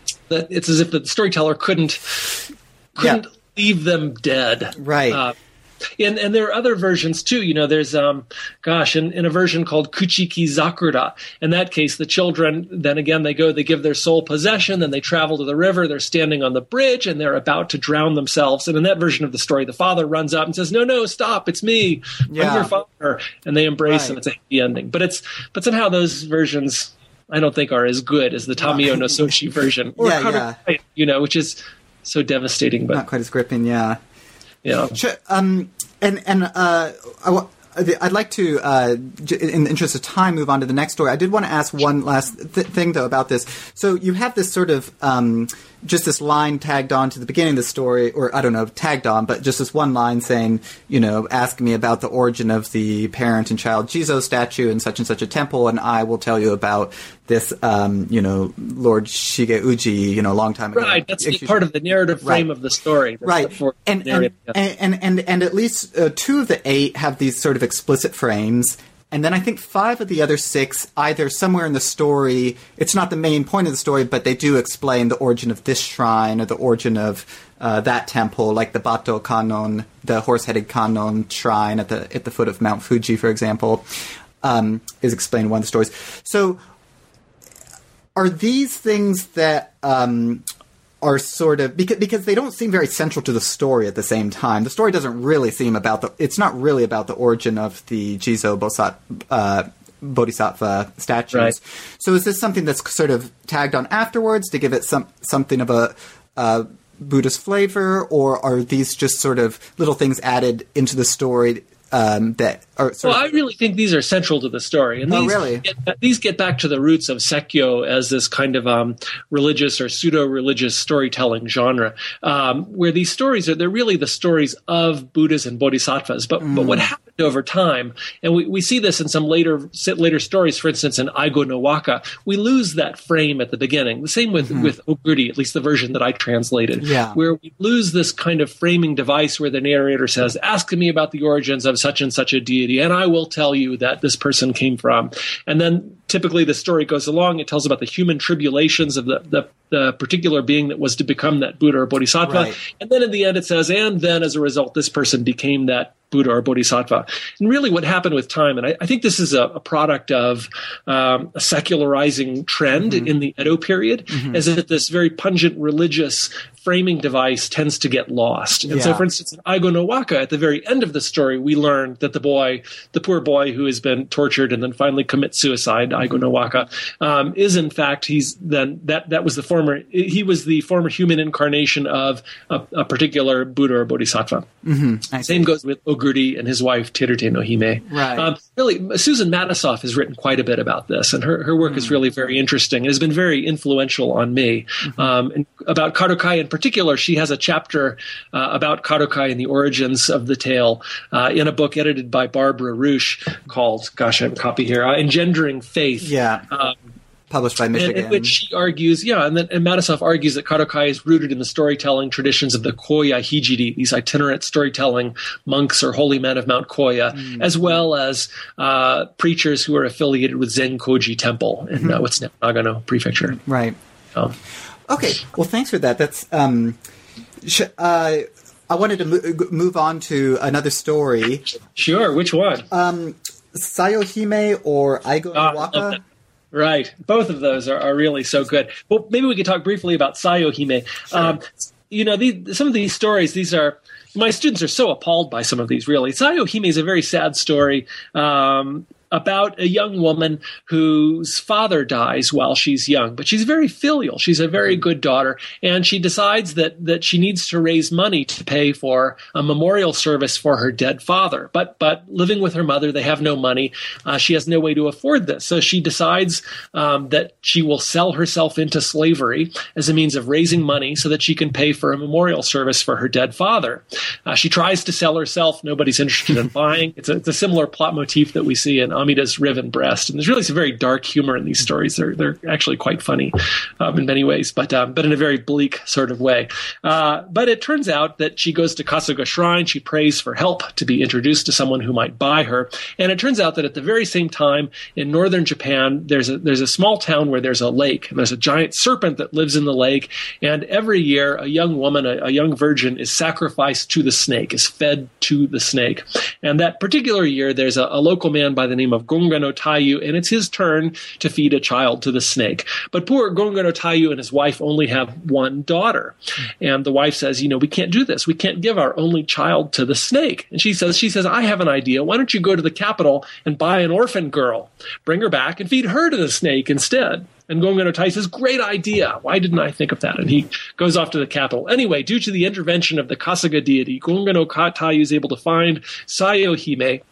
It's as if the storyteller couldn't, couldn't yeah. leave them dead. Right. Uh, And, and there are other versions, too. You know, there's, um, gosh, in, in a version called Kuchiki Zakura. In that case, the children, then again, they go, they give their sole possession, then they travel to the river, they're standing on the bridge, and they're about to drown themselves. And in that version of the story, the father runs up and says, no, no, stop, it's me, I'm yeah. your father. And they embrace right. him. It's a happy ending. But it's, but somehow those versions, I don't think, are as good as the Tamiyo no Soshi version. Or yeah, Karukai, yeah. you know, which is so devastating. But not quite as gripping, yeah. Yeah. Sure. Um, and and uh, I, I'd like to, uh, in the interest of time, move on to the next story. I did want to ask one last th- thing, though, about this. So you have this sort of um, just this line tagged on to the beginning of the story, or I don't know, tagged on, but just this one line saying, you know, ask me about the origin of the parent and child Jizo statue in such and such a temple, and I will tell you about this, um, you know, Lord Shigeuji, you know, a long time ago. Right, that's Excuse part me. Of the narrative frame right. of the story. That's right, the and, and, yeah. and, and, and, and at least uh, two of the eight have these sort of explicit frames. And then I think five of the other six, either somewhere in the story, it's not the main point of the story, but they do explain the origin of this shrine or the origin of uh, that temple, like the Bato Kannon, the horse-headed Kannon shrine at the at the foot of Mount Fuji, for example, um, is explained in one of the stories. So are these things that... Um, are sort of because because they don't seem very central to the story at the same time. The story doesn't really seem about the it's not really about the origin of the Jizo Bosat, uh, Bodhisattva statues. Right. So is this something that's sort of tagged on afterwards to give it some something of a uh, Buddhist flavor, or are these just sort of little things added into the story? Um, that are sort well, of- I really think these are central to the story, and oh, these, really? get, these get back to the roots of Sekkyō as this kind of um, religious or pseudo-religious storytelling genre, um, where these stories are—they're really the stories of Buddhas and Bodhisattvas. But mm. but what happened over time, and we, we see this in some later later stories, for instance, in Aigo no Waka, we lose that frame at the beginning. The same with mm. with Oguri, at least the version that I translated, yeah. where we lose this kind of framing device where the narrator says, "Ask me about the origins of such and such a deity, and I will tell you that this person came from." And then typically the story goes along. It tells about the human tribulations of the, the, the particular being that was to become that Buddha or Bodhisattva. Right. And then in the end it says, and then as a result, this person became that Buddha or Bodhisattva. And really what happened with time, and I, I think this is a, a product of um, a secularizing trend mm-hmm. in the Edo period, mm-hmm. is that this very pungent religious framing device tends to get lost. And yeah. so, for instance, in Aigo no Waka, at the very end of the story, we learn that the boy, the poor boy who has been tortured and then finally commits suicide, Aigo no Waka, um, is in fact, he's then, that that was the former, he was the former human incarnation of a, a particular Buddha or Bodhisattva. Mm-hmm. Same goes with Oguri and his wife, Terute no Hime. Right. Um, really, Susan Matasoff has written quite a bit about this, and her, her work mm. is really very interesting. It has been very influential on me. Mm-hmm. Um, and about Karukai in particular, she has a chapter uh, about Karukai and the origins of the tale uh, in a book edited by Barbara Rusch called, gosh, I have a copy here, uh, Engendering Faith. Yeah. Um, published by Michigan. In, in which she argues, yeah, and then and Matasoff argues that Kadokai is rooted in the storytelling traditions of the Koya Hijiri, these itinerant storytelling monks or holy men of Mount Koya, mm. as well as uh, preachers who are affiliated with Zenkoji Temple in mm-hmm. uh, what's now Nagano Prefecture. Right. So. Okay. Well, thanks for that. That's um, sh- uh, I wanted to mo- move on to another story. Sure. Which one? Um, Sayohime or Aigo no Waka. Oh, right. Both of those are, are really so good. Well, maybe we could talk briefly about Sayohime. Sure. Um, you know, these, some of these stories, these are – my students are so appalled by some of these, really. Sayohime is a very sad story um, about a young woman whose father dies while she's young. But she's very filial. She's a very good daughter. And she decides that that she needs to raise money to pay for a memorial service for her dead father. But but living with her mother, they have no money. Uh, she has no way to afford this. So she decides um, that she will sell herself into slavery as a means of raising money so that she can pay for a memorial service for her dead father. Uh, she tries to sell herself. Nobody's interested in buying. It's a, it's a similar plot motif that we see in Amida's Riven Breast. And there's really some very dark humor in these stories. They're, they're actually quite funny um, in many ways, but um, but in a very bleak sort of way. Uh, but it turns out that she goes to Kasuga Shrine. She prays for help to be introduced to someone who might buy her. And it turns out that at the very same time in northern Japan, there's a, there's a small town where there's a lake. And there's a giant serpent that lives in the lake. And every year, a young woman, a, a young virgin, is sacrificed to the snake, is fed to the snake. And that particular year, there's a, a local man by the name of Gonga no Taiyu, and it's his turn to feed a child to the snake. But poor Gonga no Taiyu and his wife only have one daughter. And the wife says, you know, we can't do this. We can't give our only child to the snake. And she says, she says, I have an idea. Why don't you go to the capital and buy an orphan girl, bring her back and feed her to the snake instead? And Gonga no Taiyu says, great idea. Why didn't I think of that? And he goes off to the capital. Anyway, due to the intervention of the Kasuga deity, Gonga no Taiyu is able to find Sayohime.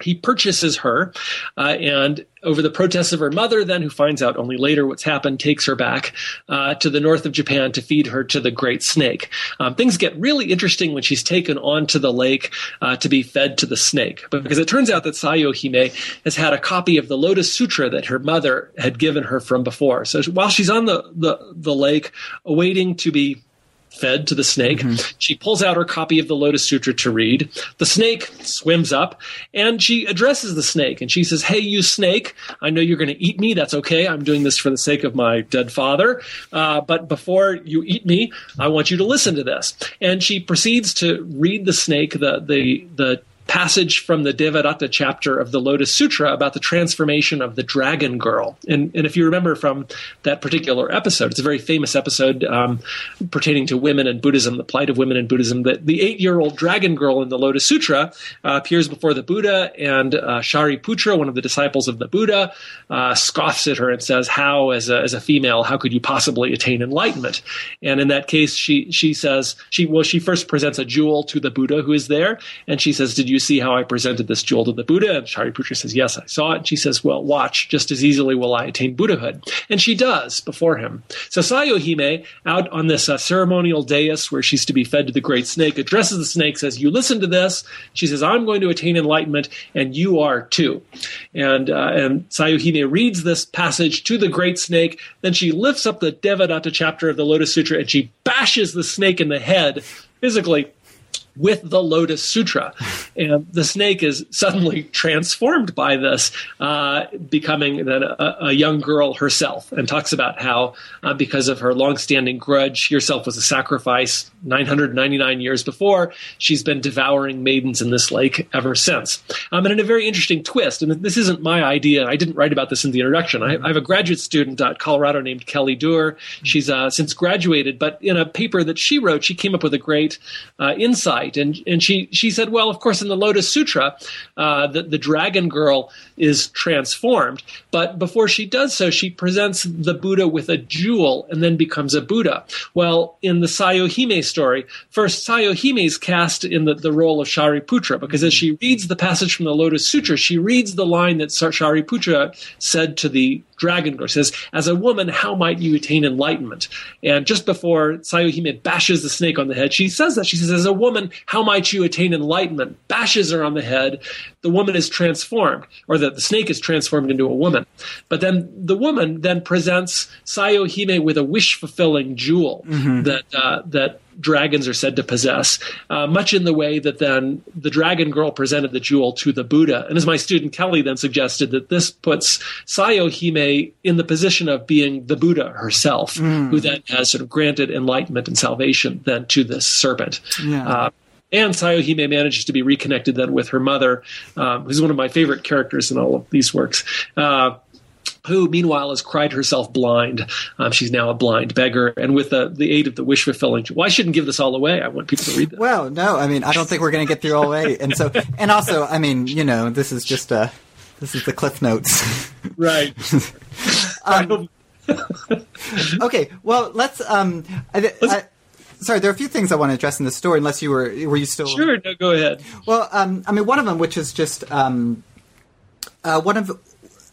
He purchases her, uh, and over the protests of her mother then, who finds out only later what's happened, takes her back uh, to the north of Japan to feed her to the great snake. Um, things get really interesting when she's taken onto the lake uh, to be fed to the snake, because it turns out that Sayohime has had a copy of the Lotus Sutra that her mother had given her from before. So while she's on the, the, the lake awaiting to be fed to the snake. Mm-hmm. She pulls out her copy of the Lotus Sutra to read. The snake swims up and she addresses the snake and she says, hey, you snake, I know you're going to eat me. That's okay. I'm doing this for the sake of my dead father. Uh, but before you eat me, I want you to listen to this. And she proceeds to read the snake, the, the, the, passage from the Devadatta chapter of the Lotus Sutra about the transformation of the dragon girl. And, and if you remember from that particular episode, it's a very famous episode um, pertaining to women and Buddhism, the plight of women in Buddhism, that the eight-year-old dragon girl in the Lotus Sutra uh, appears before the Buddha, and uh, Shariputra, one of the disciples of the Buddha, uh, scoffs at her and says, how, as a, as a female, how could you possibly attain enlightenment? And in that case, she she says, she well, she first presents a jewel to the Buddha who is there, and she says, did you see how I presented this jewel to the Buddha? And Shariputra says, yes, I saw it. And she says, well, watch, just as easily will I attain Buddhahood. And she does before him. So Sayohime, out on this uh, ceremonial dais where she's to be fed to the great snake, addresses the snake, says, you listen to this. She says, I'm going to attain enlightenment, and you are too. And, uh, and Sayohime reads this passage to the great snake. Then she lifts up the Devadatta chapter of the Lotus Sutra, and she bashes the snake in the head physically with the Lotus Sutra. And the snake is suddenly transformed by this, uh, becoming then a, a young girl herself, and talks about how uh, because of her longstanding grudge, herself was a sacrifice nine hundred ninety-nine years before. She's been devouring maidens in this lake ever since. Um, and in a very interesting twist, and this isn't my idea, I didn't write about this in the introduction. I, I have a graduate student at Colorado named Kelly Duer. She's uh, since graduated, but in a paper that she wrote, she came up with a great uh, insight. And and she, she said, well, of course, in the Lotus Sutra, uh, the, the dragon girl is transformed. But before she does so, she presents the Buddha with a jewel and then becomes a Buddha. Well, in the Sayohime story, first Sayohime is cast in the, the role of Shariputra, because as she reads the passage from the Lotus Sutra, she reads the line that Shariputra said to the Dragongor says, as a woman, how might you attain enlightenment? And just before Sayuhime bashes the snake on the head, she says that. She says, as a woman, how might you attain enlightenment? Bashes her on the head. The woman is transformed, or the, the snake is transformed into a woman. But then the woman then presents Sayuhime with a wish-fulfilling jewel mm-hmm. that uh, that dragons are said to possess, uh, much in the way that then the dragon girl presented the jewel to the Buddha. And as my student Kelly then suggested, that this puts Sayuhime in the position of being the Buddha herself, mm. who then has sort of granted enlightenment and salvation then to this serpent. Yeah. Uh, and Sayuhime manages to be reconnected then with her mother, um, who's one of my favorite characters in all of these works. Uh, who, meanwhile, has cried herself blind. Um, she's now a blind beggar. And with the, the aid of the wish-fulfilling... Well, I shouldn't give this all away. I want people to read this. Well, no. I mean, I don't think we're going to get through all the way. And so, and also, I mean, you know, this is just a... This is the Cliff Notes. Right. um, okay. Well, let's... Um, I, let's I, Sorry, there are a few things I want to address in the story, unless you were... Were you still... Sure, no, go ahead. Well, um, I mean, one of them, which is just... Um, uh, one of...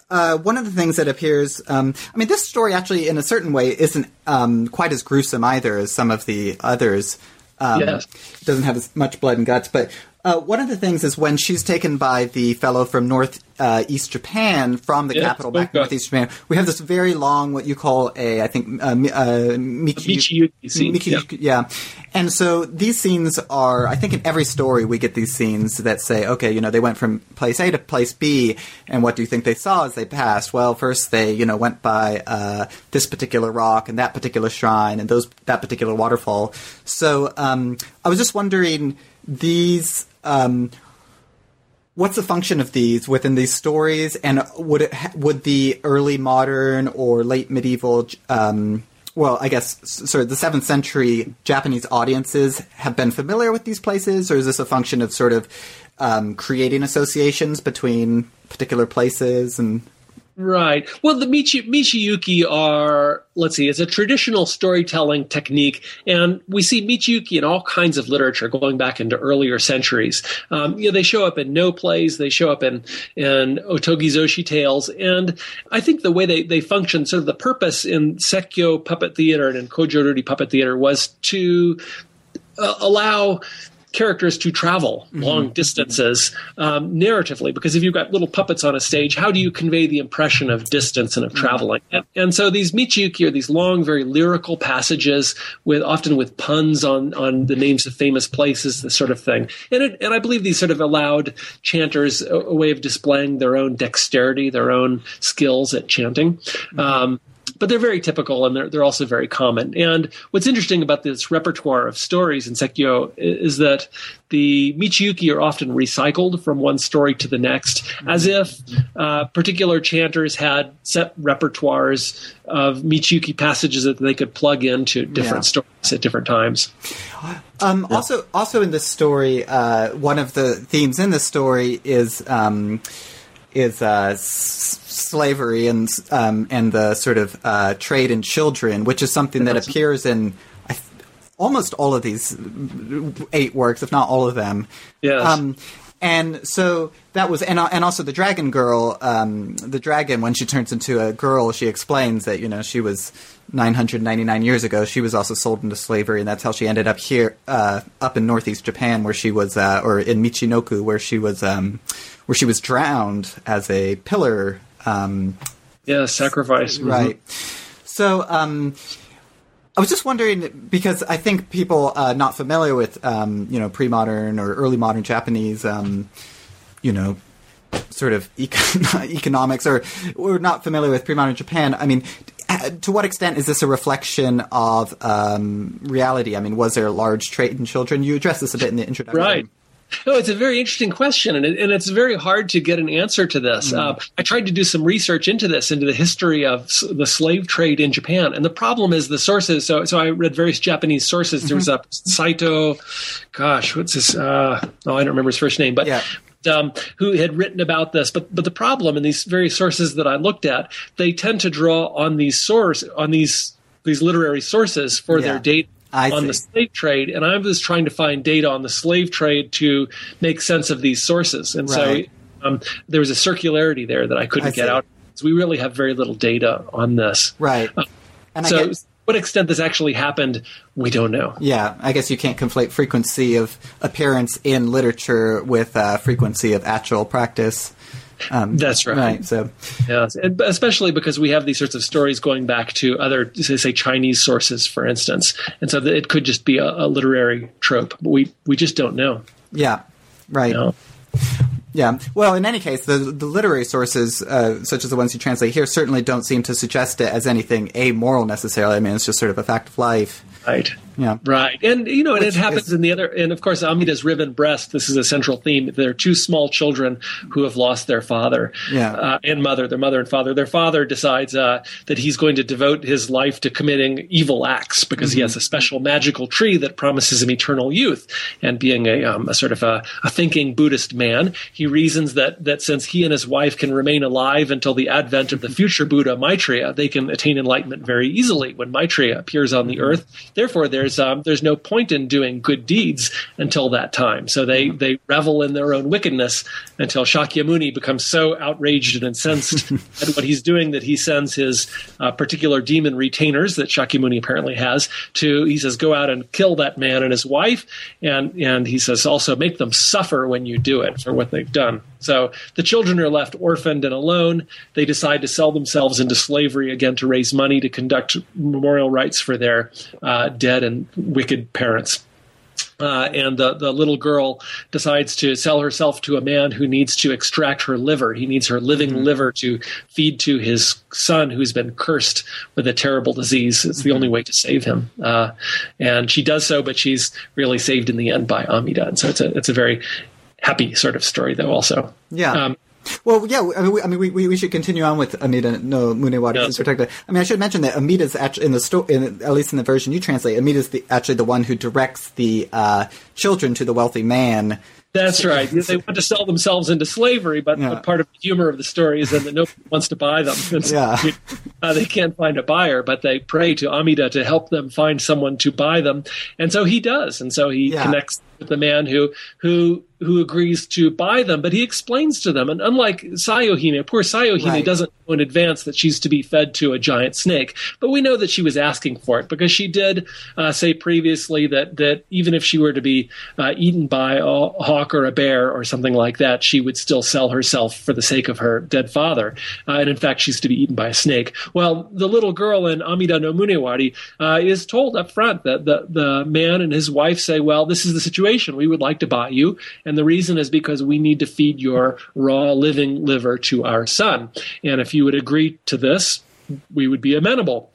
Uh, one of the things that appears, um, I mean, this story actually, in a certain way, isn't um, quite as gruesome either as some of the others. Um, yes. It doesn't have as much blood and guts. But uh, one of the things is when she's taken by the fellow from North uh, East Japan, from the yeah, capital back to North East Japan, we have this very long, what you call a, I think, uh, uh, Michiyuki scene. Michiyuki, yeah. yeah. And so these scenes are, I think in every story we get these scenes that say, okay, you know, they went from place A to place B, and what do you think they saw as they passed? Well, first they, you know, went by uh, this particular rock and that particular shrine and those that particular waterfall. So um, I was just wondering, these, um, what's the function of these within these stories, and would it ha- would the early modern or late medieval um, well, I guess, sort of the seventh century Japanese audiences have been familiar with these places, or is this a function of sort of um, creating associations between particular places and... Right. Well, the Michi- Michiyuki are, let's see, it's a traditional storytelling technique, and we see Michiyuki in all kinds of literature going back into earlier centuries. Um, you know, they show up in no plays, they show up in, in Otogi Zoshi tales, and I think the way they, they function, sort of the purpose in Sekkyō puppet theater and in Kojo-ruri puppet theater was to uh, allow characters to travel long distances um, narratively, because if you've got little puppets on a stage, how do you convey the impression of distance and of traveling? And, and so these Michiyuki are these long, very lyrical passages with often with puns on, on the names of famous places, this sort of thing. And it, and I believe these sort of allowed chanters a, a way of displaying their own dexterity, their own skills at chanting. Um, But they're very typical, and they're they're also very common. And what's interesting about this repertoire of stories in Sekkyō is that the Michiyuki are often recycled from one story to the next, mm-hmm. as if uh, particular chanters had set repertoires of Michiyuki passages that they could plug into different yeah. stories at different times. Um, yeah. Also, also in this story, uh, one of the themes in this story is... Um, is uh, s- slavery and um, and the sort of uh, trade in children, which is something that appears in I th- almost all of these eight works, if not all of them. Yes. Um, and so that was, and, and also the dragon girl, um, the dragon, when she turns into a girl, she explains that, you know, she was nine hundred ninety-nine years ago, she was also sold into slavery, and that's how she ended up here, uh, up in Northeast Japan, where she was, uh, or in Michinoku, where she was, um, where she was drowned as a pillar. Um, yeah, sacrifice. Right. Mm-hmm. So, um, I was just wondering, because I think people uh, not familiar with, um, you know, pre-modern or early modern Japanese, um, you know, sort of econ- economics, or we're not familiar with pre-modern Japan. I mean, to what extent is this a reflection of um, reality? I mean, was there a large trade in children? You addressed this a bit in the introduction. Right. No, it's a very interesting question, and, it, and it's very hard to get an answer to this. Mm. Uh, I tried to do some research into this, into the history of s- the slave trade in Japan, and the problem is the sources. So, so I read various Japanese sources. Mm-hmm. There was a Saito, gosh, what's his? Uh, oh, I don't remember his first name, but. Yeah. Um, who had written about this, but but the problem in these various sources that I looked at, they tend to draw on these source on these these literary sources for yeah. their data. I on see. The slave trade, and I was trying to find data on the slave trade to make sense of these sources. And right. so um, there was a circularity there that I couldn't I get see. out. So we really have very little data on this. Right. And so I guess, to what extent this actually happened, we don't know. Yeah, I guess you can't conflate frequency of appearance in literature with uh, frequency of actual practice. Um, That's right. Right. So, yes, and especially because we have these sorts of stories going back to other, say, Chinese sources, for instance, and so it could just be a, a literary trope. But we we just don't know. Yeah. Right. No. Yeah. Well, in any case, the the literary sources, uh, such as the ones you translate here, certainly don't seem to suggest it as anything amoral necessarily. I mean, it's just sort of a fact of life. Right. Yeah. Right. And, you know, Which and it happens is, in the other – and, of course, Amida's riven breast, this is a central theme. There are two small children who have lost their father yeah. uh, and mother, their mother and father. Their father decides uh, that he's going to devote his life to committing evil acts because mm-hmm. he has a special magical tree that promises him eternal youth. And being a, um, a sort of a, a thinking Buddhist man, he He reasons that that since he and his wife can remain alive until the advent of the future Buddha Maitreya, they can attain enlightenment very easily when Maitreya appears on the earth. Therefore, there's um, there's no point in doing good deeds until that time. So they they revel in their own wickedness until Shakyamuni becomes so outraged and incensed at what he's doing that he sends his uh, particular demon retainers that Shakyamuni apparently has to. He says, go out and kill that man and his wife, and and he says also make them suffer when you do it for what they done. So the children are left orphaned and alone. They decide to sell themselves into slavery again to raise money to conduct memorial rites for their uh, dead and wicked parents. Uh, and the, the little girl decides to sell herself to a man who needs to extract her liver. He needs her living mm-hmm. liver to feed to his son who's been cursed with a terrible disease. It's the mm-hmm. only way to save him. Uh, and she does so, but she's really saved in the end by Amida. And so it's a, it's a very happy sort of story, though, also. Yeah. Um, well, yeah, I mean, we, I mean, we, we should continue on with Amida no Munewari. Yeah. Protected. I mean, I should mention that Amida's actually, in the sto- in, at least in the version you translate, Amida's the, actually the one who directs the uh, children to the wealthy man. That's right. They want to sell themselves into slavery, but yeah. part of the humor of the story is that nobody wants to buy them. So, yeah. uh, they can't find a buyer, but they pray to Amida to help them find someone to buy them. And so he does. And so he yeah. connects with the man who who who agrees to buy them, but he explains to them. And unlike Sayohime, poor Sayohime right. doesn't know in advance that she's to be fed to a giant snake. But we know that she was asking for it because she did uh, say previously that that even if she were to be uh, eaten by a hawk or a bear or something like that, she would still sell herself for the sake of her dead father. Uh, and in fact, she's to be eaten by a snake. Well, the little girl in Amida no Munewari uh, is told up front that the, the man and his wife say, well, this is the situation. We would like to buy you. And the reason is because we need to feed your raw living liver to our son. And if you would agree to this, we would be amenable.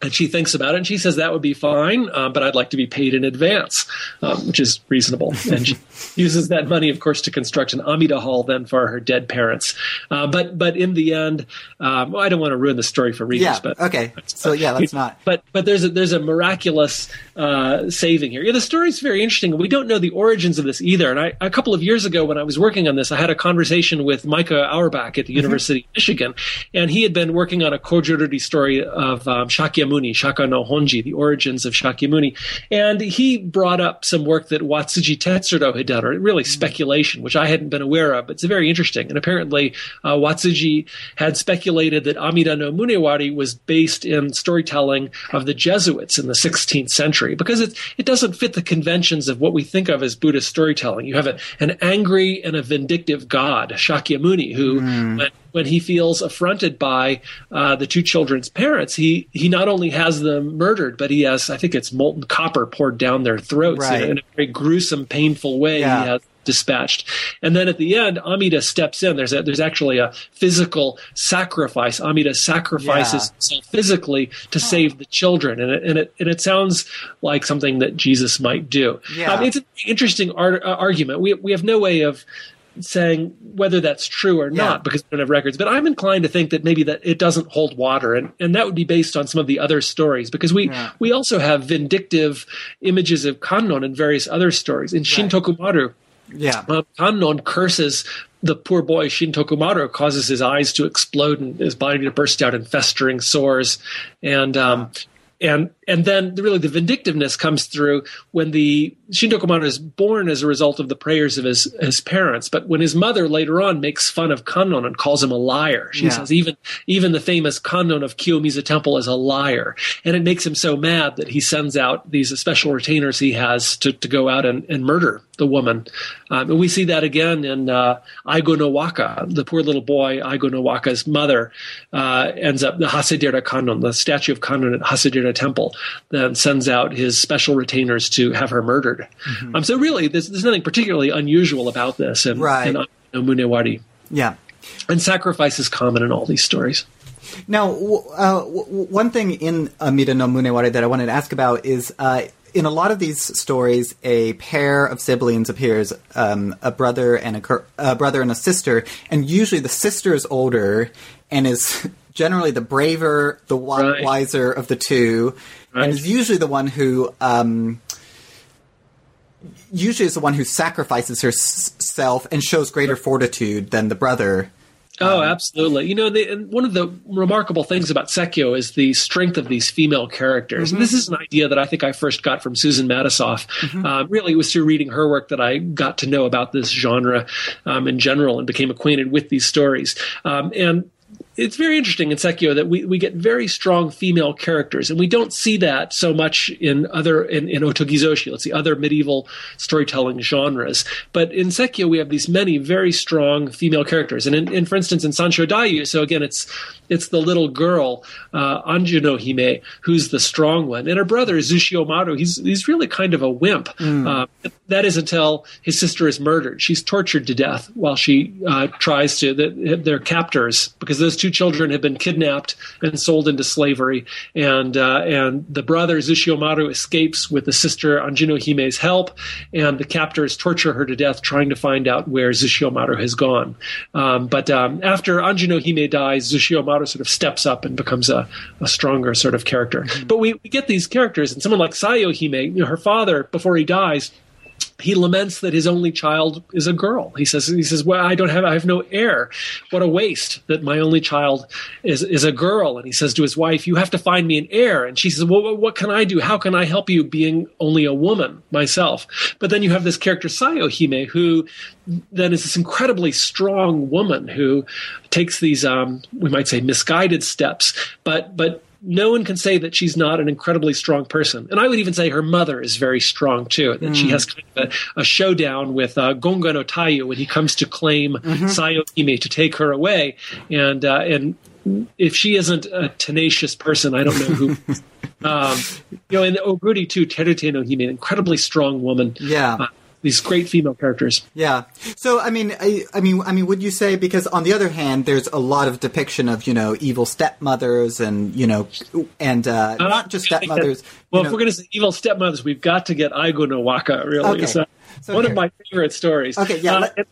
And she thinks about it, and she says, that would be fine, uh, but I'd like to be paid in advance, um, which is reasonable. And she uses that money, of course, to construct an Amida Hall then for her dead parents. Uh, but but in the end, um, well, I don't want to ruin the story for readers. Yeah, but, okay. So, yeah, let's not. But but there's a, there's a miraculous uh, saving here. Yeah, the story's very interesting. We don't know the origins of this either. And I, a couple of years ago when I was working on this, I had a conversation with Micah Auerbach at the mm-hmm. University of Michigan, and he had been working on a Kojoruri story of um, Shakyamuni, Shaka no Honji, the origins of Shakyamuni. And he brought up some work that Watsuji Tetsuro had done, or really speculation, which I hadn't been aware of, but it's very interesting. And apparently uh, Watsuji had speculated that Amida no Munewari was based in storytelling of the Jesuits in the sixteenth century, because it, it doesn't fit the conventions of what we think of as Buddhist storytelling. You have a, an angry and a vindictive god, Shakyamuni, who mm. went when he feels affronted by uh, the two children's parents, he he not only has them murdered, but he has, I think it's molten copper poured down their throats right. in, a, in a very gruesome, painful way. Yeah. He has dispatched. And then at the end, Amida steps in. There's a, there's actually a physical sacrifice. Amida sacrifices yeah. himself physically to huh. save the children. And it, and, it, and it sounds like something that Jesus might do. Yeah. Um, it's an interesting ar- argument. We, we have no way of saying whether that's true or not yeah. because we don't have records. But I'm inclined to think that maybe that it doesn't hold water. And, and that would be based on some of the other stories because we, yeah. we also have vindictive images of Kannon in various other stories. In Shin Tokumaru, yeah. um, Kannon curses the poor boy Shin Tokumaru, causes his eyes to explode and his body to burst out in festering sores. And um, And and then really the vindictiveness comes through when the Shindo Kumano is born as a result of the prayers of his, his parents. But when his mother later on makes fun of Kannon and calls him a liar, she yeah. says even even the famous Kannon of Kiyomizu Temple is a liar. And it makes him so mad that he sends out these special retainers he has to, to go out and, and murder the woman. Um, and we see that again in uh, Aigo no Waka. The poor little boy, Aigo no Waka's mother, uh, ends up, the Hasedera Kannon, the statue of Kannon at Hasedera Temple, then sends out his special retainers to have her murdered. Mm-hmm. Um, so really, there's, there's nothing particularly unusual about this in, right. in no Munewari. Yeah. And sacrifice is common in all these stories. Now, uh, w- one thing in Amida no Munewari that I wanted to ask about is, uh, in a lot of these stories, a pair of siblings appears, um, a brother and a, a brother and a sister, and usually the sister is older and is generally the braver, the w- right. wiser of the two, right. and is usually the one who um, usually is the one who sacrifices herself and shows greater fortitude than the brother. Oh, absolutely. You know, they, and one of the remarkable things about Sekio is the strength of these female characters. Mm-hmm. And this is an idea that I think I first got from Susan Matasoff. Mm-hmm. Um, really, it was through reading her work that I got to know about this genre um, in general and became acquainted with these stories. Um, and it's very interesting in Sekio that we, we get very strong female characters, and we don't see that so much in other in, in otogizoshi, let's see, other medieval storytelling genres. But in Sekio, we have these many very strong female characters, and in, in for instance in Sanshōdayu, so again, it's it's the little girl uh, Anjunohime who's the strong one, and her brother Zushiomaru, he's he's really kind of a wimp. Mm. Uh, that is until his sister is murdered. She's tortured to death while she uh, tries to the, their captors, because those two children have been kidnapped and sold into slavery, and uh, and the brother Zushiomaru escapes with the sister Anjunohime's help, and the captors torture her to death trying to find out where Zushiomaru has gone. Um, but um, after Anjunohime dies, Zushiomaru sort of steps up and becomes a, a stronger sort of character. Mm-hmm. But we, we get these characters, and someone like Sayohime, you know, her father, before he dies, he laments that his only child is a girl. He says, "He says, well, I don't have, I have no heir. What a waste that my only child is is a girl." And he says to his wife, "You have to find me an heir." And she says, "Well, what can I do? How can I help you, being only a woman myself?" But then you have this character Sayohime, who then is this incredibly strong woman who takes these, um, we might say, misguided steps, but but. No one can say that she's not an incredibly strong person. And I would even say her mother is very strong, too, that mm. she has kind of a, a showdown with uh, Gonga no Taiyu when he comes to claim mm-hmm. Sayohime to take her away. And uh, and if she isn't a tenacious person, I don't know who. um, you know, in Oguri, too, Terute no Hime, an incredibly strong woman. Yeah. Uh, these great female characters. Yeah. So, I mean, I, I mean, I mean, would you say, because on the other hand, there's a lot of depiction of, you know, evil stepmothers and, you know, and uh, uh, not just stepmothers. Well, you know, if we're going to say evil stepmothers, we've got to get Aigo no Waka, really. Okay. It's uh, so one here. of my favorite stories. Okay, yeah. Uh, let, and,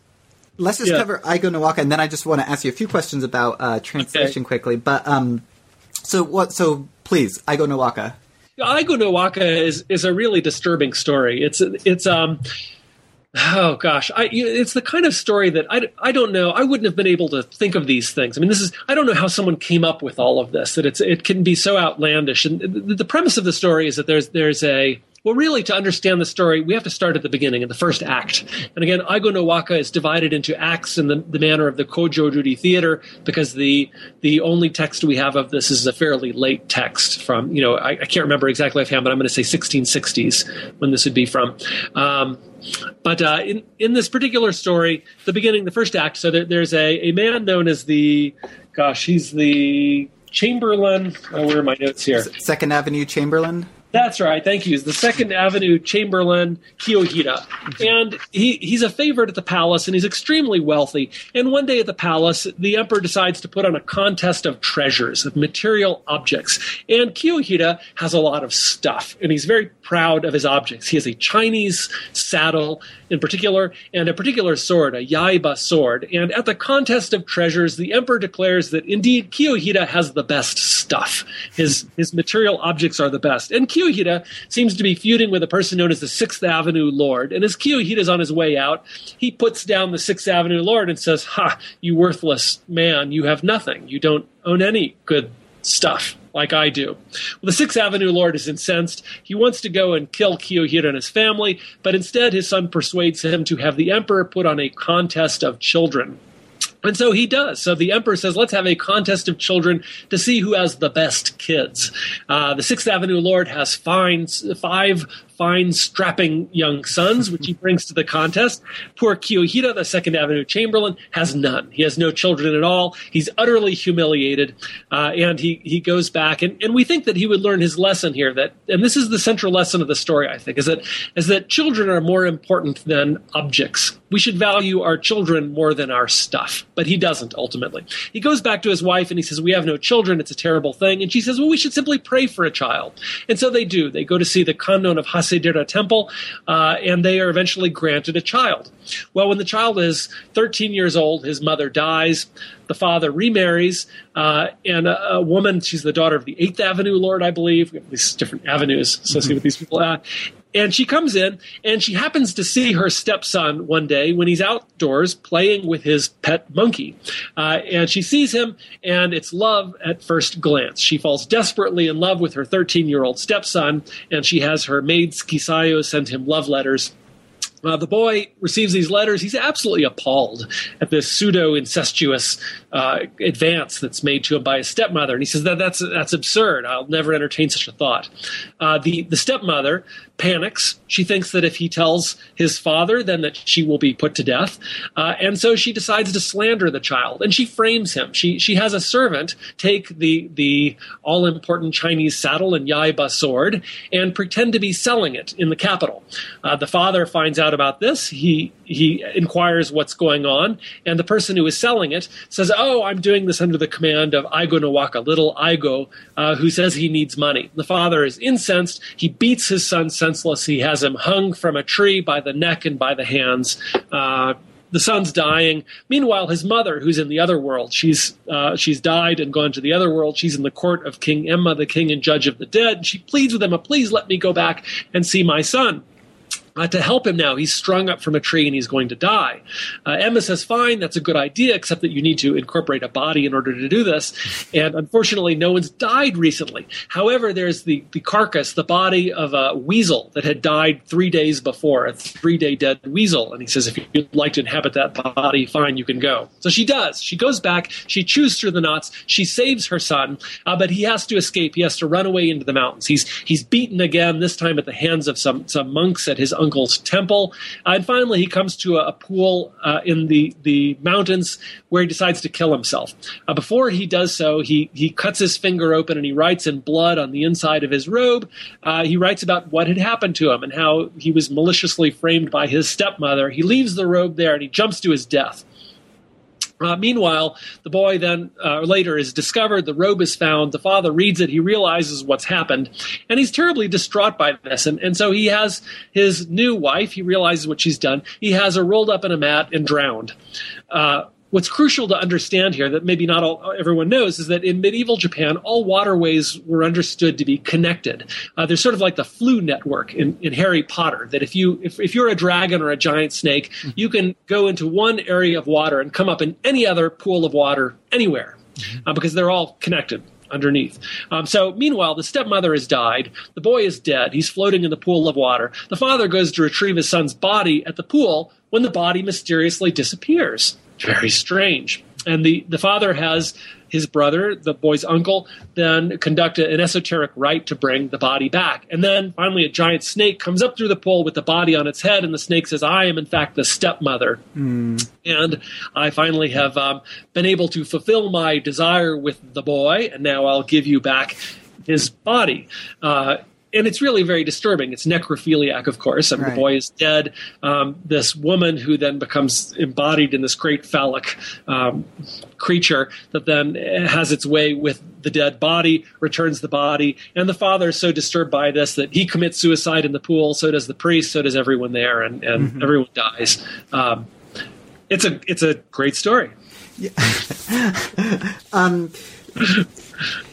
let's just yeah. cover Aigo no Waka, and then I just want to ask you a few questions about uh, translation okay. quickly. But, um, so what, so please, Aigo no Waka. Aigo no Waka is, is a really disturbing story. It's, it's, um, Oh gosh, I, it's the kind of story that I, I don't know. I wouldn't have been able to think of these things. I mean, this is I don't know how someone came up with all of this. That it's it can be so outlandish. And the, the premise of the story is that there's there's a well, really, to understand the story, we have to start at the beginning, in the first act. And again, Aigo no Waka is divided into acts in the, the manner of the Kojo-ruri theater, because the the only text we have of this is a fairly late text from, you know, I, I can't remember exactly offhand, but I'm going to say sixteen sixties when this would be from. Um, but uh, in, in this particular story, the beginning, the first act, so there, there's a, a man known as the, gosh, he's the Chamberlain. Oh, where are my notes here? Second Avenue Chamberlain? That's right. Thank you. He's the Second Avenue Chamberlain Kiyohira. And he, he's a favorite at the palace, and he's extremely wealthy. And one day at the palace, the emperor decides to put on a contest of treasures, of material objects. And Kiyohira has a lot of stuff, and he's very proud of his objects. He has a Chinese saddle in particular, and a particular sword, a yaiba sword. And at the contest of treasures, the emperor declares that indeed Kiyohira has the best stuff. His, his material objects are the best. And Kiyohira Kiyohira seems to be feuding with a person known as the Sixth Avenue Lord. And as Kiyohira's on his way out, he puts down the Sixth Avenue Lord and says, "Ha, you worthless man, you have nothing. You don't own any good stuff. like I do. Well, the Sixth Avenue Lord is incensed. He wants to go and kill Kiyohira and his family, but instead his son persuades him to have the emperor put on a contest of children. And so he does. So the emperor says, let's have a contest of children to see who has the best kids. Uh, the Sixth Avenue Lord has fine, five fine, strapping young sons, which he brings to the contest. Poor Kiyohira, the Second Avenue Chamberlain, has none. He has no children at all. He's utterly humiliated. Uh, and he, he goes back. And, and we think that he would learn his lesson here. That, and this is the central lesson of the story, I think, is that is that children are more important than objects. We should value our children more than our stuff. But he doesn't, ultimately. He goes back to his wife and he says, we have no children. It's a terrible thing. And she says, well, we should simply pray for a child. And so they do. They go to see the Kandon of Hasedera Temple, uh, and they are eventually granted a child. Well, when the child is thirteen years old, his mother dies. The father remarries, uh, and a, a woman, she's the daughter of the Eighth Avenue Lord, I believe. We have these different avenues associated mm-hmm. with these people. Uh, And she comes in, and she happens to see her stepson one day when he's outdoors playing with his pet monkey. Uh, and she sees him, and it's love at first glance. She falls desperately in love with her thirteen-year-old stepson, and she has her maid, Kisayo, send him love letters. Uh, the boy receives these letters. He's absolutely appalled at this pseudo-incestuous uh, advance that's made to him by his stepmother. And he says, that that's that's absurd. I'll never entertain such a thought. Uh, the, the stepmother panics. She thinks that if he tells his father, then that she will be put to death. Uh, and so she decides to slander the child. And she frames him. She she has a servant take the, the all-important Chinese saddle and yaiba sword and pretend to be selling it in the capital. Uh, the father finds out about this, he he inquires what's going on, and the person who is selling it says, oh, I'm doing this under the command of Aigo no Waka, little Aigo, uh, who says he needs money. The father is incensed. He beats his son senseless. He has him hung from a tree by the neck and by the hands. Uh, the son's dying. Meanwhile, his mother, who's in the other world, she's uh, she's died and gone to the other world. She's in the court of King Emma, the king and judge of the dead. She pleads with him, please let me go back and see my son. Uh, to help him now. He's strung up from a tree and he's going to die. Uh, Emma says, fine, that's a good idea, except that you need to incorporate a body in order to do this. And unfortunately, no one's died recently. However, there's the, the carcass, the body of a weasel that had died three days before, a three-day dead weasel. And he says, if you'd like to inhabit that body, fine, you can go. So she does. She goes back. She chews through the knots. She saves her son, uh, but he has to escape. He has to run away into the mountains. He's he's beaten again, this time at the hands of some, some monks at his uncle's temple. Uh, and finally, he comes to a, a pool uh, in the, the mountains where he decides to kill himself. Uh, before he does so, he, he cuts his finger open and he writes in blood on the inside of his robe. Uh, he writes about what had happened to him and how he was maliciously framed by his stepmother. He leaves the robe there and he jumps to his death. Uh, meanwhile, the boy then uh, later is discovered. The robe is found. The father reads it. He realizes what's happened, and he's terribly distraught by this. And, and so he has his new wife. He realizes what she's done. He has her rolled up in a mat and drowned. Uh, What's crucial to understand here that maybe not all, everyone knows is that in medieval Japan, all waterways were understood to be connected. Uh, they're sort of like the flu network in, in Harry Potter, that if, you, if, if you're a dragon or a giant snake, you can go into one area of water and come up in any other pool of water anywhere uh, because they're all connected underneath. Um, so meanwhile, the stepmother has died. The boy is dead. He's floating in the pool of water. The father goes to retrieve his son's body at the pool when the body mysteriously disappears. Very strange. And the, the father has his brother, the boy's uncle, then conduct a, an esoteric rite to bring the body back. And then finally a giant snake comes up through the pool with the body on its head, and the snake says, I am in fact the stepmother. Mm. And I finally have um, been able to fulfill my desire with the boy, and now I'll give you back his body. Uh, And it's really very disturbing. It's necrophiliac, of course. I mean, right. The boy is dead. Um, this woman who then becomes embodied in this great phallic um, creature that then has its way with the dead body, returns the body. And the father is so disturbed by this that he commits suicide in the pool. So does the priest. So does everyone there. And, and mm-hmm. everyone dies. Um, it's a it's a great story. Yeah. um,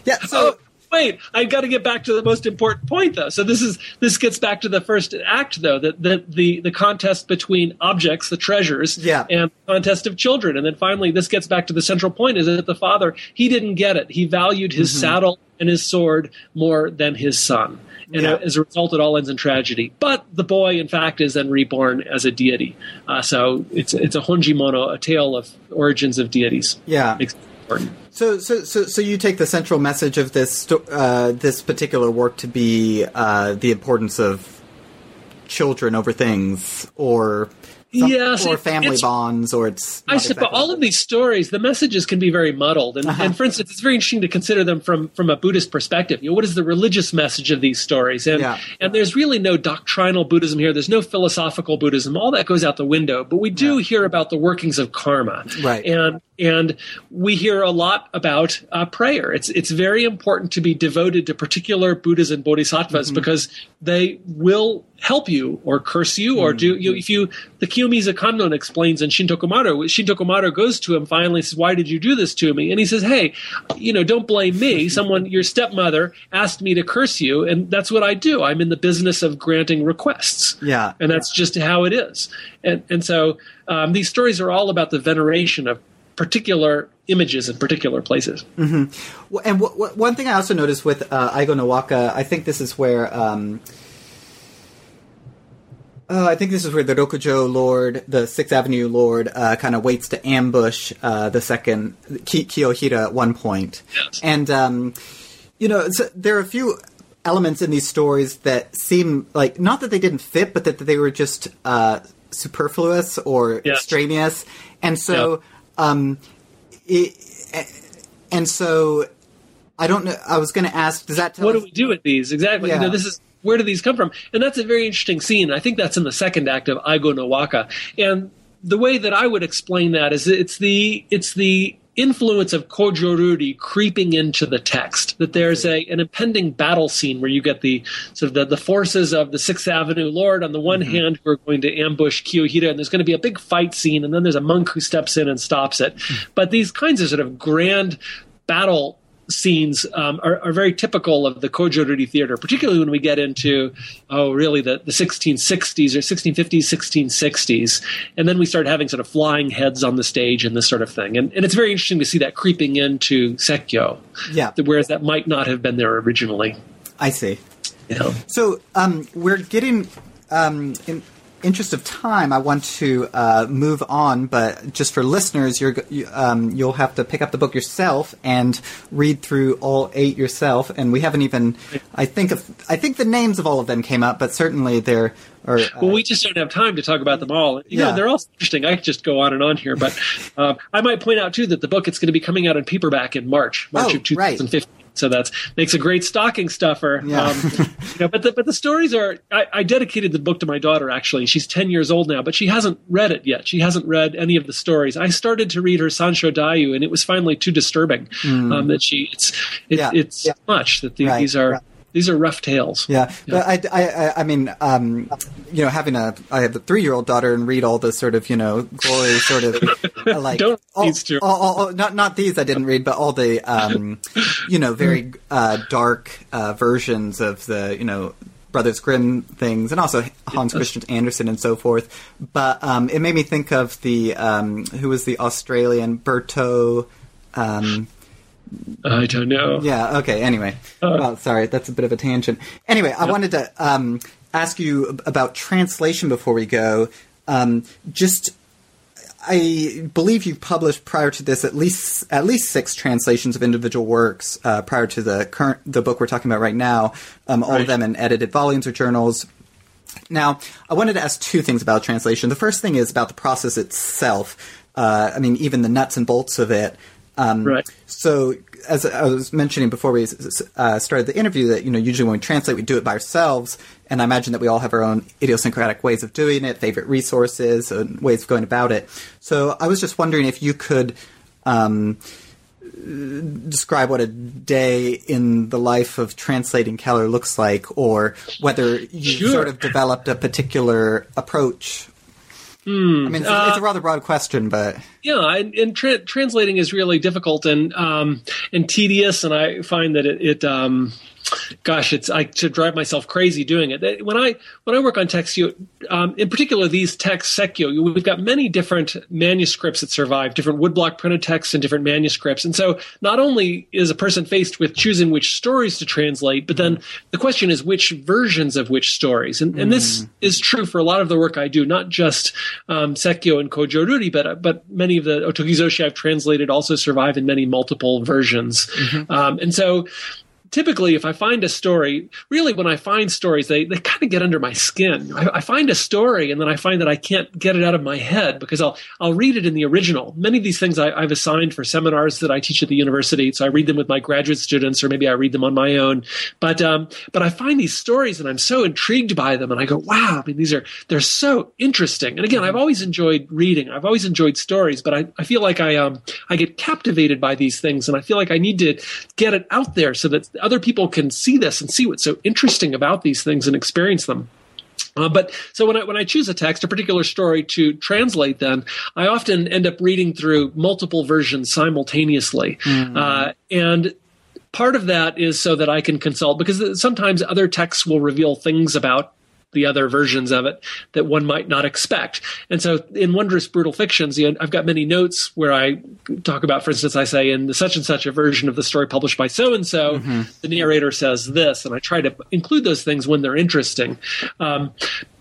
yeah so... Oh. Wait, I've got to get back to the most important point, though. So this is this gets back to the first act, though, that the, the the contest between objects, the treasures, yeah. and the contest of children. And then finally, this gets back to the central point, is that the father, he didn't get it. He valued his mm-hmm. saddle and his sword more than his son. And yeah. as a result, it all ends in tragedy. But the boy, in fact, is then reborn as a deity. Uh, so it's it's a Honjimono, a tale of origins of deities. Yeah. So so so so you take the central message of this uh, this particular work to be uh, the importance of children over things, or. Some, yes, or family it's, bonds, or it's. I suppose exactly all of these stories, the messages can be very muddled, and, uh-huh. and for instance, it's very interesting to consider them from from a Buddhist perspective. You know, what is the religious message of these stories? And yeah. and there's really no doctrinal Buddhism here. There's no philosophical Buddhism. All that goes out the window. But we do yeah. hear about the workings of karma, right? And and we hear a lot about uh, prayer. It's it's very important to be devoted to particular Buddhas and Bodhisattvas mm-hmm. because they will help you or curse you or mm-hmm. do you if you the Kiyomiza Kannon explains in Shinto Komaru, Shinto Komaru goes to him finally and says, why did you do this to me? And he says, hey, you know, don't blame me. Someone, your stepmother asked me to curse you, and that's what I do. I'm in the business of granting requests. Yeah. And that's just how it is. And and so um, these stories are all about the veneration of particular images in particular places. Mm-hmm. Well, and w- w- one thing I also noticed with uh, Aigo no Waka, I think this is where um, – Uh, I think this is where the Rokujo Lord, the Sixth Avenue Lord, uh, kind of waits to ambush uh, the second Ki- Kiyohira at one point. Yes. And, um, you know, so there are a few elements in these stories that seem like, not that they didn't fit, but that they were just uh, superfluous or yes. extraneous. And so, yeah. um, it, and so, I don't know, I was going to ask, does that tell What us- do we do with these? Exactly. Yeah. You know, this is... Where do these come from? And that's a very interesting scene. I think that's in the second act of Aigo no Waka. And the way that I would explain that is it's the it's the influence of Kojo Ruri creeping into the text, that there's a an impending battle scene where you get the sort of the, the forces of the Sixth Avenue Lord on the one mm-hmm. hand who are going to ambush Kiyohira, and there's going to be a big fight scene, and then there's a monk who steps in and stops it. Mm-hmm. But these kinds of sort of grand battle scenes um, are, are very typical of the Kojo Ruri theater, particularly when we get into, oh, really, the, the sixteen sixties or sixteen fifties, sixteen sixties. And then we start having sort of flying heads on the stage and this sort of thing. And, and it's very interesting to see that creeping into Sekkyō, yeah. whereas that might not have been there originally. I see. You know? So um, we're getting, um, in interest of time, I want to uh, move on, but just for listeners, you're, you, um, you'll have to pick up the book yourself and read through all eight yourself. And we haven't even, I think, of, I think the names of all of them came up, but certainly they're. Or, uh, well, we just don't have time to talk about them all. You yeah, know, they're all interesting. I could just go on and on here, but uh, I might point out too that the book it's going to be coming out in paperback in March, March oh, of twenty fifteen. Right. So that's makes a great stocking stuffer. Yeah. Um, you know, but the but the stories are. I, I dedicated the book to my daughter. Actually, she's ten years old now, but she hasn't read it yet. She hasn't read any of the stories. I started to read her Sanshō Dayu, and it was finally too disturbing. Mm. Um, that she it's it, yeah. it's yeah. much that the, right. these are. Right. These are rough tales. Yeah, yeah. But I, I, I mean, um, you know, having a I have a three-year-old daughter and read all the sort of, you know, gory sort of uh, like don't all, these two. All, all, all, not not these I didn't read, but all the um, you know very uh, dark uh, versions of the you know Brothers Grimm things, and also Hans yeah. Christian Andersen and so forth. But um, it made me think of the um, who was the Australian Berto. Um, I don't know. Yeah, okay, anyway. Uh, well, sorry, that's a bit of a tangent. Anyway, I yeah. wanted to um, ask you about translation before we go. Um, just, I believe you've published prior to this at least at least six translations of individual works uh, prior to the current the book we're talking about right now, um, all right. of them in edited volumes or journals. Now, I wanted to ask two things about translation. The first thing is about the process itself. Uh, I mean, even the nuts and bolts of it. Um, right. So, as I was mentioning before we uh, started the interview, that you know usually when we translate, we do it by ourselves, and I imagine that we all have our own idiosyncratic ways of doing it, favorite resources, and ways of going about it. So, I was just wondering if you could um, describe what a day in the life of translating Keller looks like, or whether you sure. sort of developed a particular approach. Mm, I mean, it's, uh, it's a rather broad question, but yeah, and, and tra- translating is really difficult and um, and tedious, and I find that it, it um, gosh, it's I should drive myself crazy doing it. When I when I work on Textio, um, in particular these texts, Secchio, we've got many different manuscripts that survive, different woodblock printed texts and different manuscripts. And so not only is a person faced with choosing which stories to translate, but then the question is which versions of which stories. And, and this mm. is true for a lot of the work I do, not just um, Sekkyō and Kōjōruri, but uh, but many of the Otogizoshi I've translated also survive in many multiple versions. Mm-hmm. Um, and so typically, if I find a story, really when I find stories, they, they kind of get under my skin. I, I find a story and then I find that I can't get it out of my head because I'll I'll read it in the original. Many of these things I, I've assigned for seminars that I teach at the university, so I read them with my graduate students or maybe I read them on my own. But um, but I find these stories and I'm so intrigued by them and I go, wow, I mean, these are they're so interesting. And again, I've always enjoyed reading. I've always enjoyed stories, but I, I feel like I um I get captivated by these things and I feel like I need to get it out there so that other people can see this and see what's so interesting about these things and experience them. Uh, but so when I when I choose a text, a particular story to translate, then I often end up reading through multiple versions simultaneously, mm. uh, and. Part of that is so that I can consult, because sometimes other texts will reveal things about the other versions of it that one might not expect. And so in Wondrous Brutal Fictions, you know, I've got many notes where I talk about, for instance, I say in the such and such a version of the story published by so-and-so, mm-hmm. the narrator says this, and I try to include those things when they're interesting. Um,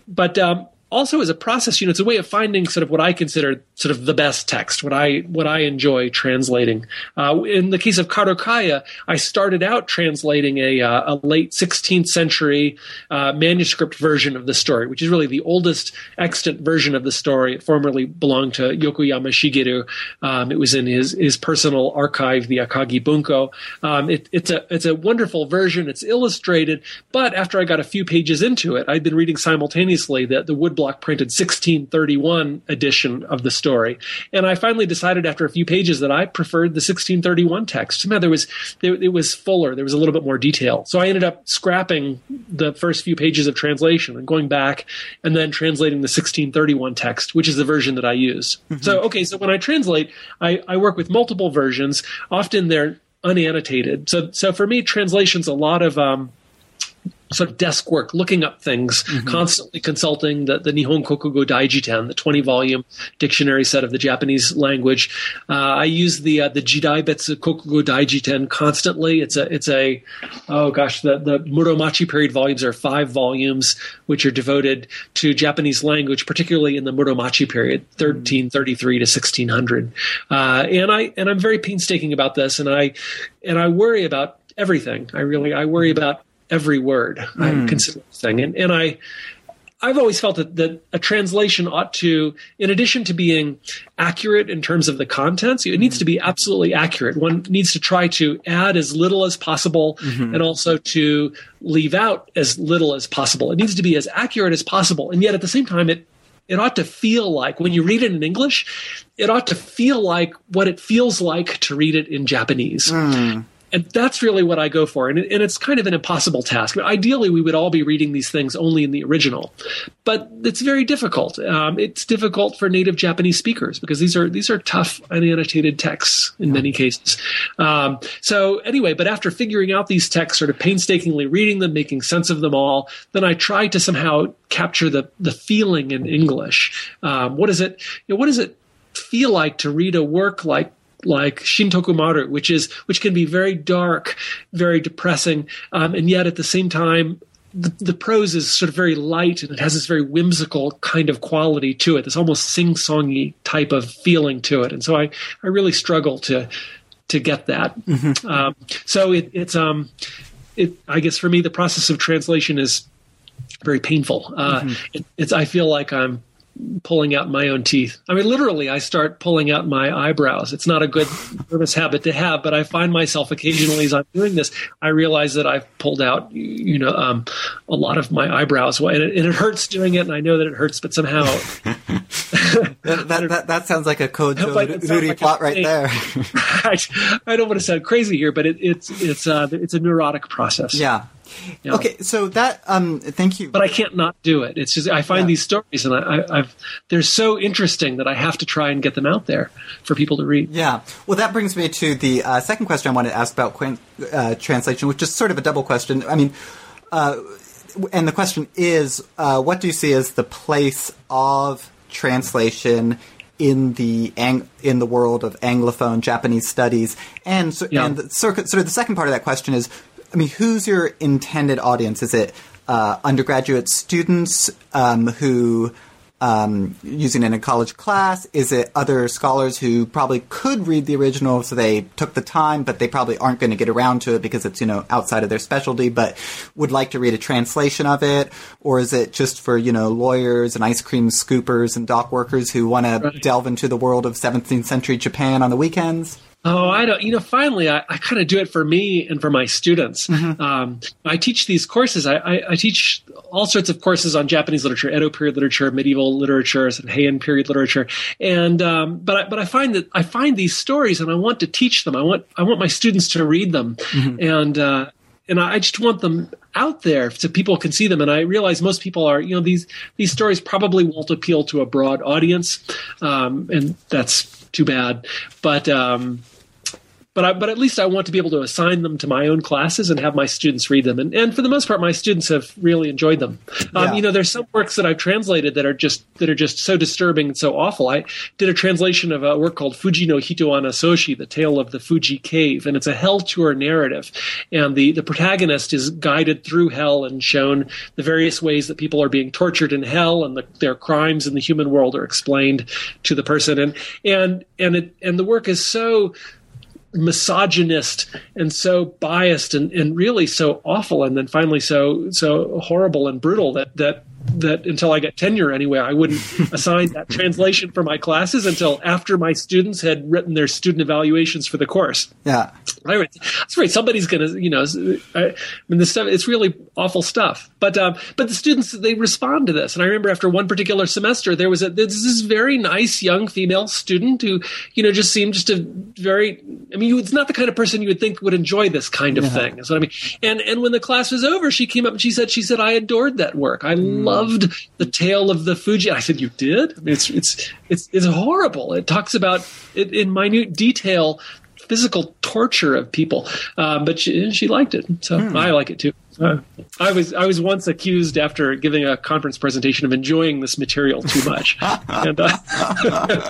but um, also as a process, you know, it's a way of finding sort of what I consider sort of the best text, what I what I enjoy translating. Uh, in the case of Karokaya, I started out translating a, uh, a late sixteenth century uh, manuscript version of the story, which is really the oldest extant version of the story. It formerly belonged to Yokoyama Shigeru. Um, it was in his his personal archive, the Akagi Bunko. Um, it, it's a it's a wonderful version. It's illustrated, but after I got a few pages into it, I'd been reading simultaneously the the woodblock printed sixteen thirty-one edition of the story. Story. And I finally decided after a few pages that I preferred the sixteen thirty-one text. Now, there was there, it was fuller. There was a little bit more detail. So I ended up scrapping the first few pages of translation and going back and then translating the sixteen thirty-one text, which is the version that I used. Mm-hmm. So, okay, so when I translate, I, I work with multiple versions. Often they're unannotated. So, so for me, translation's a lot of um, sort of desk work, looking up things, mm-hmm. constantly consulting the, the Nihon Kokugo Daijiten, the twenty-volume dictionary set of the Japanese language. Uh, I use the uh, the Jidai Betsu Kokugo Daijiten constantly. It's a it's a oh gosh the, the Muromachi period volumes are five volumes which are devoted to Japanese language, particularly in the Muromachi period, thirteen thirty-three to sixteen hundred. Uh, and I and I'm very painstaking about this, and I and I worry about everything. I really I worry about every word. Mm. I consider this thing. And, and I, I've always felt that, that a translation ought to, in addition to being accurate in terms of the contents, it mm-hmm. needs to be absolutely accurate. One needs to try to add as little as possible mm-hmm. and also to leave out as little as possible. It needs to be as accurate as possible. And yet at the same time, it It ought to feel like, when you read it in English, it ought to feel like what it feels like to read it in Japanese. Mm. And that's really what I go for. And, it, and it's kind of an impossible task. I mean, ideally, we would all be reading these things only in the original. But it's very difficult. Um, it's difficult for native Japanese speakers because these are these are tough, unannotated texts in many cases. Um, so anyway, but after figuring out these texts, sort of painstakingly reading them, making sense of them all, then I try to somehow capture the the feeling in English. Um, what is it? You know, what does it feel like to read a work like like Shintoku Maru, which is which can be very dark, very depressing, um, and yet at the same time, the, the prose is sort of very light and it has this very whimsical kind of quality to it, this almost sing-songy type of feeling to it. And so I, I really struggle to to get that. Mm-hmm. Um, so it, it's um, it I guess for me the process of translation is very painful. Uh, mm-hmm. it, it's I feel like I'm pulling out my own teeth. I mean, literally, I start pulling out my eyebrows. It's not a good nervous habit to have, but I find myself occasionally as I'm doing this, I realize that I've pulled out, you know, um, a lot of my eyebrows. And it, and it hurts doing it, and I know that it hurts, but somehow... that, that, that, that sounds like a Kōjōruri like plot right there. I, I don't want to sound crazy here, but it, it's it's uh, it's a neurotic process. Yeah. You know? Okay, so that um, thank you. But I can't not do it. It's just I find yeah. these stories, and I, I, I've they're so interesting that I have to try and get them out there for people to read. Yeah. Well, that brings me to the uh, second question I wanted to ask about qu- uh, translation, which is sort of a double question. I mean, uh, and the question is, uh, what do you see as the place of translation in the ang- in the world of Anglophone Japanese studies? And so, yeah. and the, sort of the second part of that question is, I mean, who's your intended audience? Is it uh, undergraduate students um, who um, using it in a college class? Is it other scholars who probably could read the original, so they took the time, but they probably aren't going to get around to it because it's, you know, outside of their specialty, but would like to read a translation of it? Or is it just for, you know, lawyers and ice cream scoopers and dock workers who want right. to delve into the world of seventeenth century Japan on the weekends? Oh, I don't, you know, finally, I, I kind of do it for me and for my students. Mm-hmm. Um, I teach these courses. I, I, I teach all sorts of courses on Japanese literature, Edo period literature, medieval literature, sort of Heian period literature. And, um, but I, but I find that I find these stories and I want to teach them. I want, I want my students to read them. Mm-hmm. And, uh, and I just want them out there so people can see them. And I realize most people are, you know, these, these stories probably won't appeal to a broad audience. Um, and that's too bad. But, um, But, I, but at least I want to be able to assign them to my own classes and have my students read them. And, and for the most part, my students have really enjoyed them. Um, yeah. You know, there's some works that I've translated that are just that are just so disturbing and so awful. I did a translation of a work called Fuji no Hitoana Soshi, The Tale of the Fuji Cave. And it's a hell tour narrative. And the, the protagonist is guided through hell and shown the various ways that people are being tortured in hell, and the, their crimes in the human world are explained to the person. And, and, and, it, and the work is so misogynist and so biased and, and really so awful, and then finally so so horrible and brutal that that that until I got tenure anyway, I wouldn't assign that translation for my classes until after my students had written their student evaluations for the course. Yeah, I read, that's right. Somebody's gonna, you know, I, I mean, this stuff, it's really awful stuff. But um, but the students, they respond to this. And I remember after one particular semester, there was a this, this very nice young female student who, you know, just seemed just a very, I mean, you, it's not the kind of person you would think would enjoy this kind of yeah. thing. Is what I mean. And and when the class was over, she came up and she said, she said, I adored that work. I mm. love. Loved the Tale of the Fuji. I said, you did? I mean, it's it's it's it's horrible. It talks about it in minute detail, physical torture of people. Uh, but she, she liked it, so hmm. I like it too. Uh, I was I was once accused after giving a conference presentation of enjoying this material too much, and, uh,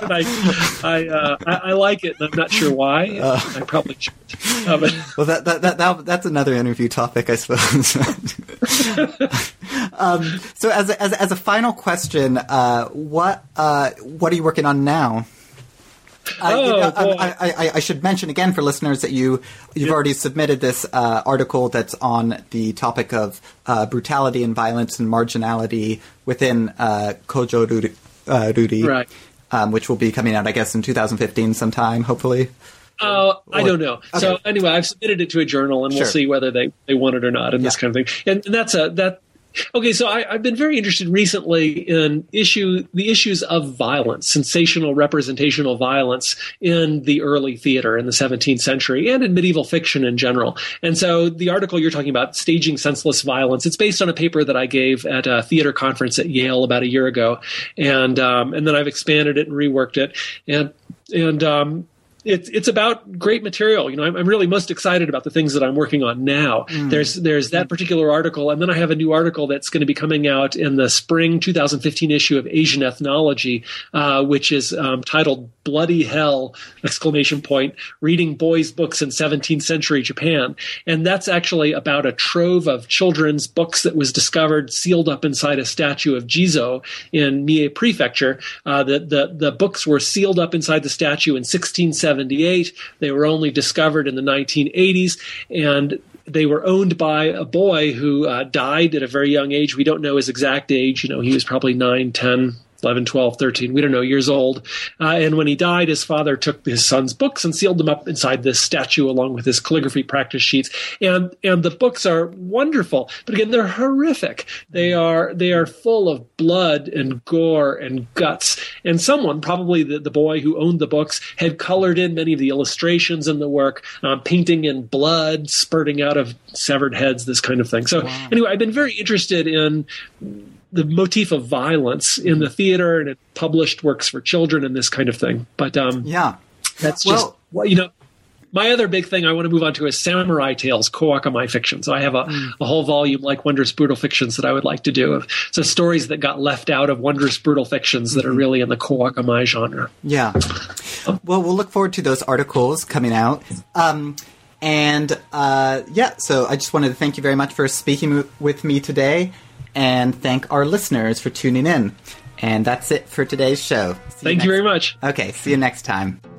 and I I, uh, I I like it. And I'm not sure why. Uh, I probably should. Uh, but. Well, that, that that that that's another interview topic, I suppose. um, so, as a, as as a final question, uh, what uh, what are you working on now? I, oh, you know, I, I, I should mention again for listeners that you, you've yeah. already submitted this uh, article that's on the topic of uh, brutality and violence and marginality within uh, Kojo Ruri, uh, Ruri right. um, which will be coming out, I guess, in two thousand fifteen sometime, hopefully. Oh, uh, I don't know. Okay. So anyway, I've submitted it to a journal, and we'll sure. see whether they, they want it or not and yeah. this kind of thing. And, and that's a that. Okay, so I, I've been very interested recently in issue the issues of violence, sensational representational violence in the early theater in the seventeenth century and in medieval fiction in general. And so the article you're talking about, Staging Senseless Violence, it's based on a paper that I gave at a theater conference at Yale about a year ago. And um, and then I've expanded it and reworked it. And and um It's it's about great material. You know, I'm, I'm really most excited about the things that I'm working on now. Mm. There's there's that particular article, and then I have a new article that's going to be coming out in the spring two thousand fifteen issue of Asian Ethnology, uh, which is um, titled "Bloody Hell!" exclamation point, Reading Boys' Books in seventeenth Century Japan, and that's actually about a trove of children's books that was discovered sealed up inside a statue of Jizo in Mie Prefecture. Uh, the the the books were sealed up inside the statue in sixteen seventy. They were only discovered in the nineteen eighties, and they were owned by a boy who uh, died at a very young age. We don't know his exact age. You know, he was probably nine, ten, eleven, twelve, thirteen, we don't know, years old. Uh, and when he died, his father took his son's books and sealed them up inside this statue along with his calligraphy practice sheets. And and the books are wonderful, but again, they're horrific. They are they are full of blood and gore and guts. And someone, probably the, the boy who owned the books, had colored in many of the illustrations in the work, um, painting in blood, spurting out of severed heads, this kind of thing. So wow. Anyway, I've been very interested in the motif of violence in the theater and in published works for children and this kind of thing. But um, yeah, that's just, well, you know, my other big thing I want to move on to is samurai tales, Kowakamai fiction. So I have a, mm. a whole volume like Wondrous Brutal Fictions that I would like to do. Of, so stories that got left out of Wondrous Brutal Fictions that mm-hmm. are really in the Kowakamai genre. Yeah. Um, well, we'll look forward to those articles coming out. Um, and uh, yeah, so I just wanted to thank you very much for speaking w- with me today. And thank our listeners for tuning in. And that's it for today's show. Thank you very much. Okay, see you next time.